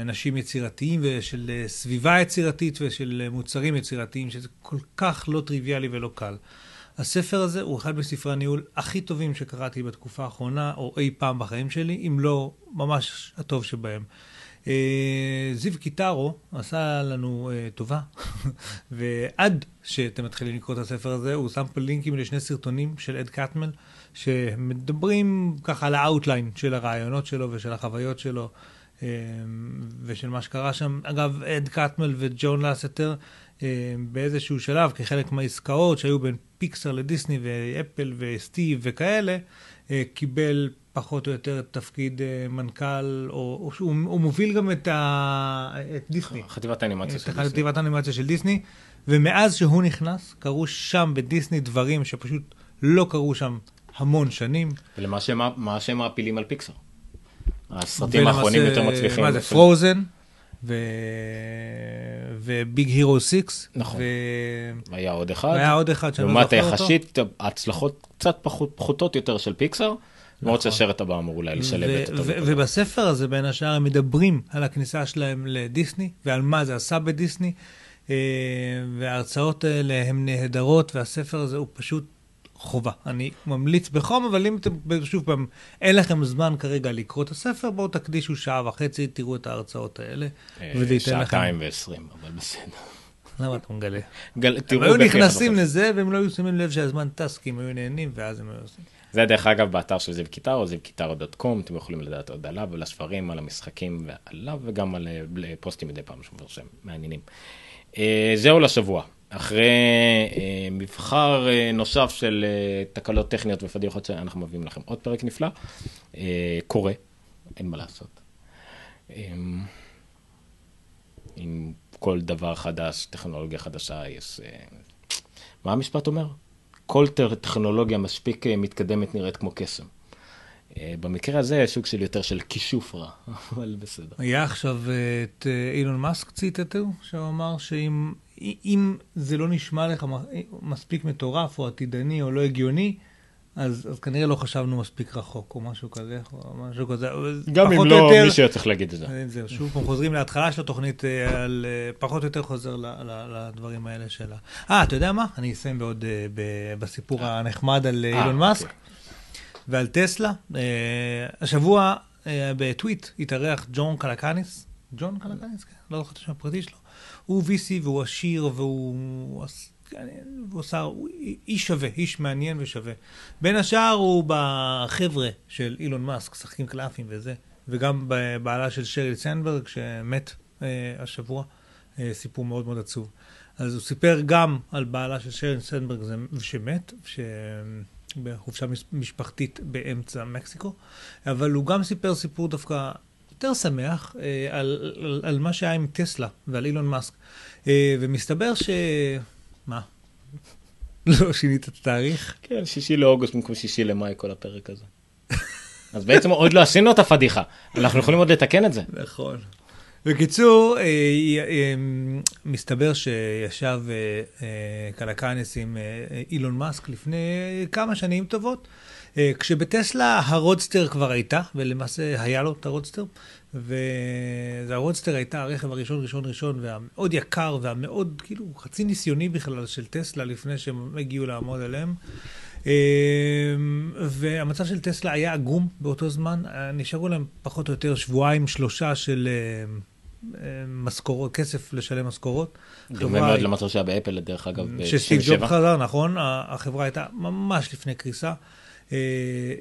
אנשים יצירתיים ושל סביבה יצירתית ושל מוצרים יצירתיים, שזה כל כך לא טריוויאלי ולא קל. הספר הזה הוא אחד בספרי הניהול הכי טובים שקראתי בתקופה האחרונה, או אי פעם בחיים שלי, אם לא ממש הטוב שבהם. זיו קיטרו עשה לנו טובה, ועד שאתם מתחילים לקרוא את הספר הזה, הוא שם פה לינקים לשני סרטונים של אד קטמל, שמדברים ככה על האוטליין של הרעיונות שלו ושל החוויות שלו, ושל מה שקרה שם. אגב, אד קטמל וג'ון לאסטר, באיזשהו שלב, כחלק מהעסקאות שהיו בין פיקסאר לדיסני ואפל וסטיב וכאלה, קיבל פיקסאר, פחות או יותר תפקיד מנכ"ל, או הוא מוביל גם את דיסני. חטיבת האנימציה של דיסני. חטיבת האנימציה של דיסני, ומאז שהוא נכנס, קרו שם בדיסני דברים שפשוט לא קרו שם המון שנים. ולמה שהם מעפילים על פיקסאר? הסרטים האחרונים יותר מצליחים. מה זה, פרוזן, וביג הירו סיקס. נכון. היה עוד אחד. היה עוד אחד שאני לא זוכר אותו. לעומת היחסית, ההצלחות קצת פחותות יותר של פיקסאר, מאוד שהשרת הבא אמור אולי לשלב את אותו. ובספר הזה בין השאר הם מדברים על הכניסה שלהם לדיסני, ועל מה זה עשה בדיסני, וההרצאות האלה הן נהדרות, והספר הזה הוא פשוט חובה. אני ממליץ בחום, אבל אם אתם, שוב פעם, אין לכם זמן כרגע לקרוא את הספר, בואו תקדישו שעה וחצי, תראו את ההרצאות האלה, וזה ייתן לכם... שעתיים ועשרים, אבל בסדר. למה אתה מגלה? הם היו נכנסים לזה, והם לא היו שמים לב שהזמן טס, כי הם היו נהנים, ואז הם היו עושים. זה דרך אגב באתר של זיו קיטרו, זיו קיטרו דוט קום, אתם יכולים לדעת עוד עליו, על הספרים, על המשחקים ועליו, וגם על פוסטים מדי פעם שמפרסם, מעניינים. זהו לשבוע. אחרי אה, מבחר אה, נוסף של אה, תקלות טכניות ופדיחות שאנחנו מביאים לכם. עוד פרק נפלא, אה, קורה, אין מה לעשות. אה, עם כל דבר חדש, טכנולוגיה חדשה, יש... אה, מה המשפט אומר? כל טכנולוגיה מספיק מתקדמת נראית כמו קסם. במקרה הזה יש שוק של יותר של כישוף רע, אבל בסדר. היה עכשיו את אילון מאסק ציטטו, שהוא אמר שאם זה לא נשמע לך מספיק מטורף או עתידני או לא הגיוני, אז, אז כנראה לא חשבנו מספיק רחוק, או משהו כזה, או משהו כזה. גם אם לא, יותר... מישהו צריך להגיד את זה. זהו, שוב, אנחנו חוזרים להתחלה של התוכנית, על, פחות או יותר חוזר ל, ל, לדברים האלה שלה. אה, אתה יודע מה? אני אסיים בעוד ב, בסיפור 아, הנחמד על 아, אילון מאסק, okay. ועל טסלה. אה, השבוע אה, בטוויט התארח ג'ון קלקניס, ג'ון קלקניס, כן? לא זוכר את השם הפרטי שלו. הוא ויסי והוא עשיר והוא... והוא שר, איש שווה, איש מעניין ושווה. בין השאר הוא בחבר'ה של אילון מאסק, שחקים קלאפים וזה, וגם בבעלה של שריל סנדברג, שמת אה, השבוע, אה, סיפור מאוד מאוד עצוב. אז הוא סיפר גם על בעלה של שריל סנדברג, שמת, שבחופשה משפחתית באמצע מקסיקו, אבל הוא גם סיפר סיפור דווקא יותר שמח אה, על, על, על מה שהיה עם טסלה ועל אילון מאסק. אה, ומסתבר ש... מה? לא שינית את התאריך? כן, שישי לאוגוסט במקום שישי למאי כל הפרק הזה. אז בעצם עוד לא עשינו את הפדיחה. אנחנו יכולים עוד לתקן את זה. נכון. בקיצור, מסתבר שישב קלקניס עם אילון מאסק לפני כמה שנים טובות, כשבטסלה הרודסטר כבר הייתה, ולמעשה היה לו את הרודסטר, והרודסטר הייתה הרכב הראשון, ראשון, ראשון, והמאוד יקר, והמאוד, כאילו, חצי ניסיוני בכלל של טסלה, לפני שהם הגיעו לעמוד עליהם. והמצב של טסלה היה עגום באותו זמן, נשארו להם פחות או יותר שבועיים, שלושה של משכורות, כסף לשלם משכורות. דומה מאוד למצב שהיה באפל, דרך אגב, ב-שבעים ושבע. שסטיב ג'וב חזר, נכון, החברה הייתה ממש לפני קריסה.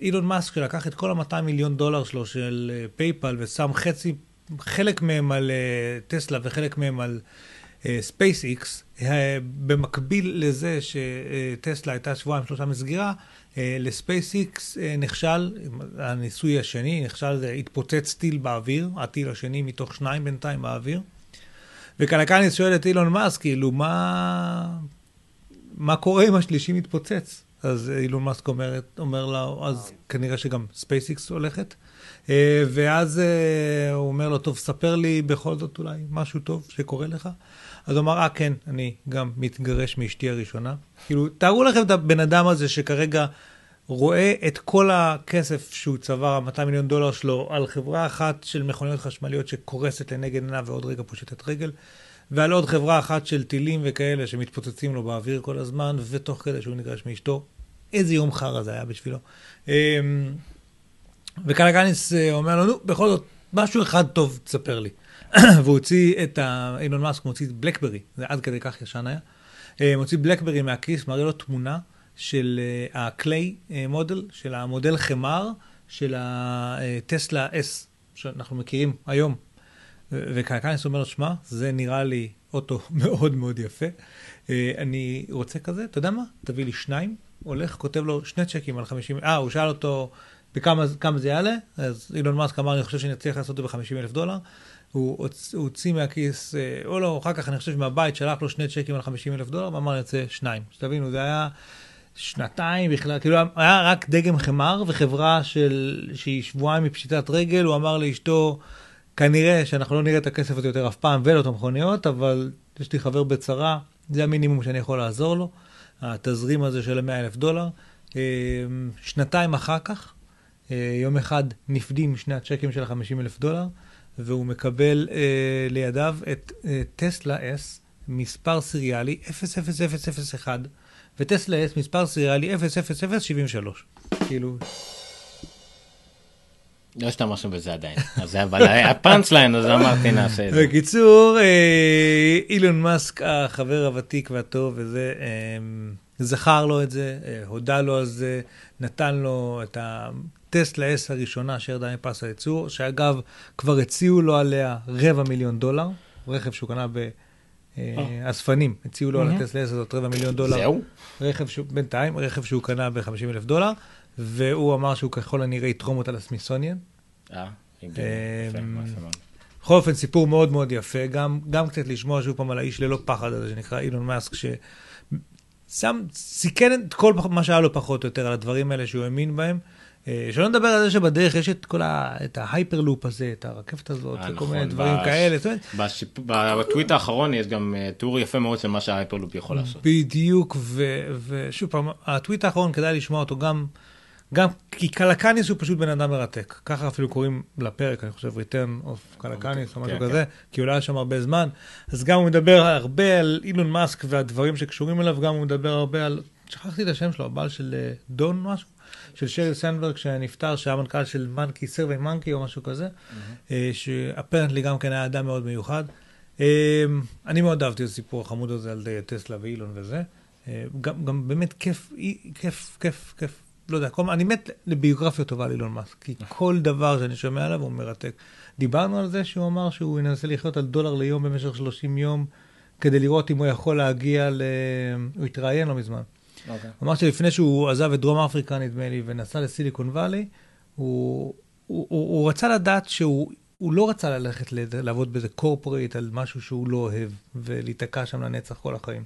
אילון מאסק שלקח את כל מאתיים מיליון דולר שלו של פייפל ושם חצי, חלק מהם על טסלה וחלק מהם על ספייסאקס, במקביל לזה שטסלה הייתה שבועיים שלושה מסגירה, לספייסאקס נכשל, הניסוי השני נכשל, התפוצץ טיל באוויר, הטיל השני מתוך שניים בינתיים באוויר, וקלקניס שואל את אילון מאסק, כאילו מה, מה קורה אם השלישי מתפוצץ? אז אילון מאסק אומר לה, אז כנראה שגם ספייסאקס הולכת, ואז הוא אומר לו, טוב, ספר לי בכל זאת אולי משהו טוב שקורה לך. אז הוא אמר, אה, כן, אני גם מתגרש מאשתי הראשונה. כאילו, תארו לכם את הבן אדם הזה שכרגע רואה את כל הכסף שהוא צבר, מאתיים מיליון דולר שלו, על חברה אחת של מכוניות חשמליות שקורסת לנגד עיניו ועוד רגע פושטת רגל, ועל עוד חברה אחת של טילים וכאלה שמתפוצצים לו באוויר כל הזמן, ותוך כדי שהוא נגרש מאשתו. איזה יום חר הזה היה בשבילו. וקלקניס אומר לו, נו, בכל זאת, משהו אחד טוב, תספר לי. והוא הוציא את אילון מאסק, מוציא בלקברי, זה עד כדי כך ישן היה. מוציא בלקברי מהכיס, מראה לו תמונה של הקליי מודל, של המודל חמר, של הטסלה S, שאנחנו מכירים היום. וקלקניס אומר לו, שמה, זה נראה לי אוטו מאוד מאוד יפה. אני רוצה כזה, אתה יודע מה? תביא לי שניים. הולך, כותב לו שני צ'קים על חמישים... אה, הוא שאל אותו בכמה כמה זה יעלה, אז אילון מאסק אמר, אני חושב שאני אצליח לעשות את זה ב-חמישים אלף דולר. הוא הוציא מהכיס, או לא, אחר כך אני חושב מהבית, שלח לו שני צ'קים על חמישים אלף דולר, ואמר, אני רוצה שניים. שתבינו, זה היה שנתיים בכלל, כאילו היה רק דגם חמר, וחברה של, שהיא שבועיים מפשיטת רגל, הוא אמר לאשתו, כנראה שאנחנו לא נראה את הכסף הזה יותר אף פעם, ולא את המכוניות, אבל יש לי חבר בצרה, זה המינימום שאני יכול לעזור לו. התזרים הזה של מאה אלף דולר, שנתיים אחר כך, יום אחד נפדים שני הצ'קים של חמישים אלף דולר, והוא מקבל לידיו את טסלה S, מספר סריאלי אפס אפס אפס אפס אחת, וטסלה S מספר סריאלי אפס אפס אפס שבעים ושלוש. כאילו... לא השתמשנו בזה עדיין, אבל הפאנץ ליין, אז אמרתי נעשה את זה. בקיצור, אילון מאסק, החבר הוותיק והטוב, וזה, זכר לו את זה, הודה לו על זה, נתן לו את הטסלה S הראשונה שירדה מפס הייצור, שאגב, כבר הציעו לו עליה רבע מיליון דולר, רכב שהוא קנה אספנים, הציעו לו על הטסלה הזאת רבע מיליון דולר. זהו? בינתיים, רכב שהוא קנה ב-חמישים אלף דולר, והוא אמר שהוא ככל הנראה יתרום אותה לסמיסוניאן. אה, יפה, מה סמל. בכל אופן, סיפור מאוד מאוד יפה, גם קצת לשמוע שוב פעם על האיש ללא פחד הזה, שנקרא אילון מאסק, שסיכן את כל מה שהיה לו פחות או יותר, על הדברים האלה שהוא האמין בהם, שלא נדבר על זה שבדרך יש את כל ההייפרלופ הזה, את הרכבת הזאת, וכל מיני דברים כאלה. בטוויט האחרון יש גם תיאור יפה מאוד של מה שההייפרלופ יכול לעשות. בדיוק, ושוב פעם, הטוויט האחרון כדאי לשמוע אותו גם, גם כי קלקניס הוא פשוט בן אדם מרתק. ככה אפילו קוראים לפרק, אני חושב, Return of קלקניס או משהו כזה, כי הוא לא היה שם הרבה זמן. אז גם הוא מדבר הרבה על אילון מאסק והדברים שקשורים אליו, גם הוא מדבר הרבה על, שכחתי את השם שלו, הבעל של דון משהו, של שריל סנדברג שנפטר, שהיה מנכ"ל של מנקי, סרוויי מנקי או משהו כזה, שאפרנטלי גם כן היה אדם מאוד מיוחד. אני מאוד אהבתי את הסיפור החמוד הזה על טסלה ואילון וזה. גם באמת כיף, כיף, כיף, כיף. לא יודע, אני מת לביוגרפיה טובה על אילון מאסק, כי כל דבר שאני שומע עליו הוא מרתק. דיברנו על זה שהוא אמר שהוא ינסה לחיות על דולר ליום במשך שלושים יום, כדי לראות אם הוא יכול להגיע ל... הוא התראיין לא מזמן. הוא אמר שלפני שהוא עזב את דרום אפריקה, נדמה לי, ונסע לסיליקון ואלי, הוא רצה לדעת שהוא לא רצה ללכת לעבוד באיזה קורפורייט על משהו שהוא לא אוהב, ולהיתקע שם לנצח כל החיים.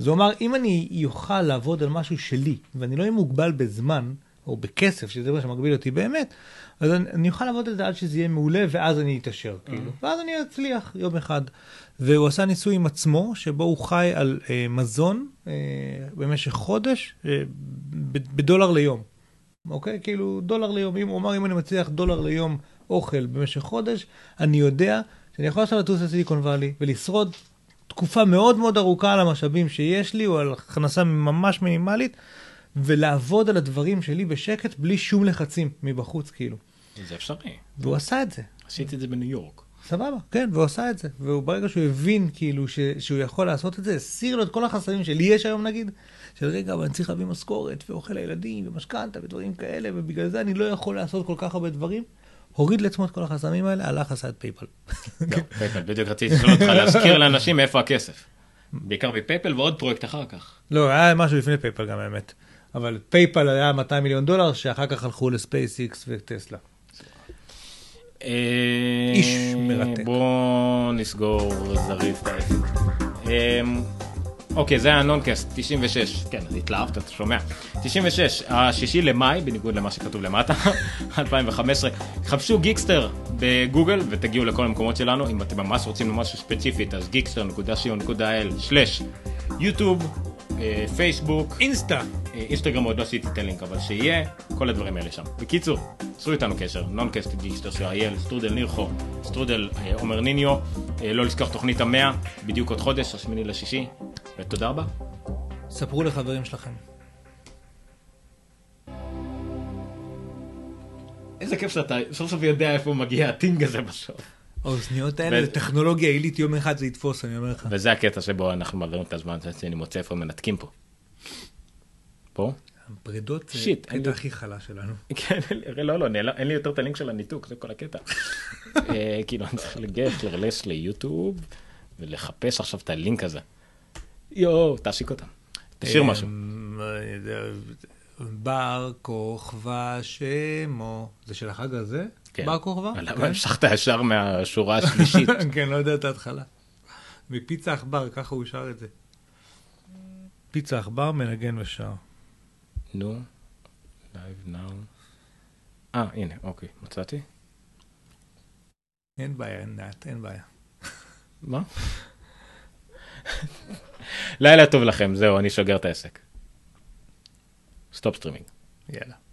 אז הוא אמר, אם אני יוכל לעבוד על משהו שלי, ואני לא אהיה מוגבל בזמן, או בכסף, שזה מה שמגביל אותי באמת, אז אני אוכל לעבוד על זה עד שזה יהיה מעולה, ואז אני אתאשר, כאילו. ואז אני אצליח יום אחד. והוא עשה ניסוי עם עצמו, שבו הוא חי על אה, מזון אה, במשך חודש, אה, ב- בדולר ליום. אוקיי? כאילו, דולר ליום. אם הוא אומר, אם אני מצליח דולר ליום אוכל במשך חודש, אני יודע שאני יכול עכשיו לטוס לסיליקון ואלי, ולשרוד תקופה מאוד מאוד ארוכה על המשאבים שיש לי, או על הכנסה ממש מינימלית, ולעבוד על הדברים שלי בשקט, בלי שום לחצים מבחוץ, כאילו. זה אפשרי. והוא עשה את זה. עשיתי את זה בניו יורק. סבבה, כן, והוא עשה את זה. וברגע שהוא הבין, כאילו, ש... שהוא יכול לעשות את זה, הסיר לו את כל החסרים שלי יש היום, נגיד, של רגע, אבל אני צריך להביא משכורת, ואוכל לילדים, ומשכנתה, ודברים כאלה, ובגלל זה אני לא יכול לעשות כל כך הרבה דברים. הוריד לעצמו את כל החסמים האלה, הלך עשה את פייפל. לא, פייפל, בדיוק רציתי לשאול אותך, להזכיר לאנשים מאיפה הכסף. בעיקר בפייפל, ועוד פרויקט אחר כך. לא, היה משהו לפני פייפל גם, האמת. אבל פייפל היה מאתיים מיליון דולר, שאחר כך הלכו לספייסיקס וטסלה. איש מרתק. בואו נסגור זריף. אוקיי, זה היה נונקאסט, תשעים ושש. כן, התלהבת, אתה שומע. תשעים ושש, השישי למאי, בניגוד למה שכתוב למטה, אלפיים וחמש עשרה. חפשו גיקסטר בגוגל ותגיעו לכל המקומות שלנו. אם אתם ממש רוצים למשהו ספציפית, אז גיקסטר דוט קו דוט איי אל סלש יוטיוב. פייסבוק, אינסטה, אינסטגרם עוד לא עשיתי טלינק, אבל שיהיה כל הדברים האלה שם. בקיצור, צרו איתנו קשר, נונקאסט גיקסטר דוט קו דוט איי אל, סטרודל ניר חורש, סטרודל עומר ניניו, לא לשכוח תוכנית המאה, בדיוק עוד חודש, השמיני לשישי, ותודה רבה. ספרו לחברים שלכם. איזה כיף שאתה, סוף סוף יודע איפה הוא מגיע, הטינג הזה בסוף. האוזניות האלה, זה טכנולוגיה עילית, יום אחד זה יתפוס, אני אומר לך. וזה הקטע שבו אנחנו מעבירים את הזמן, שאני מוצא איפה מנתקים פה. פה? הפרידות זה הקטע הכי חלש שלנו. כן, לא, לא, אין לי יותר את הלינק של הניתוק, זה כל הקטע. כאילו, אני צריך לגשת, לרלס ליוטיוב, ולחפש עכשיו את הלינק הזה. יואו, תעשיק אותם. תשאיר משהו. בר כוכבא שמו. זה של החג הזה? בר כוכבא? למה המשכת ישר מהשורה השלישית? כן, לא יודע את ההתחלה. מפיצה עכבר, ככה הוא שר את זה. פיצה עכבר, מנגן ושר. נו, לייב נאו. אה, הנה, אוקיי, מצאתי. אין בעיה, אין נעת, אין בעיה. מה? לילה טוב לכם, זהו, אני שוגר את העסק. סטופ סטרימינג. יאללה.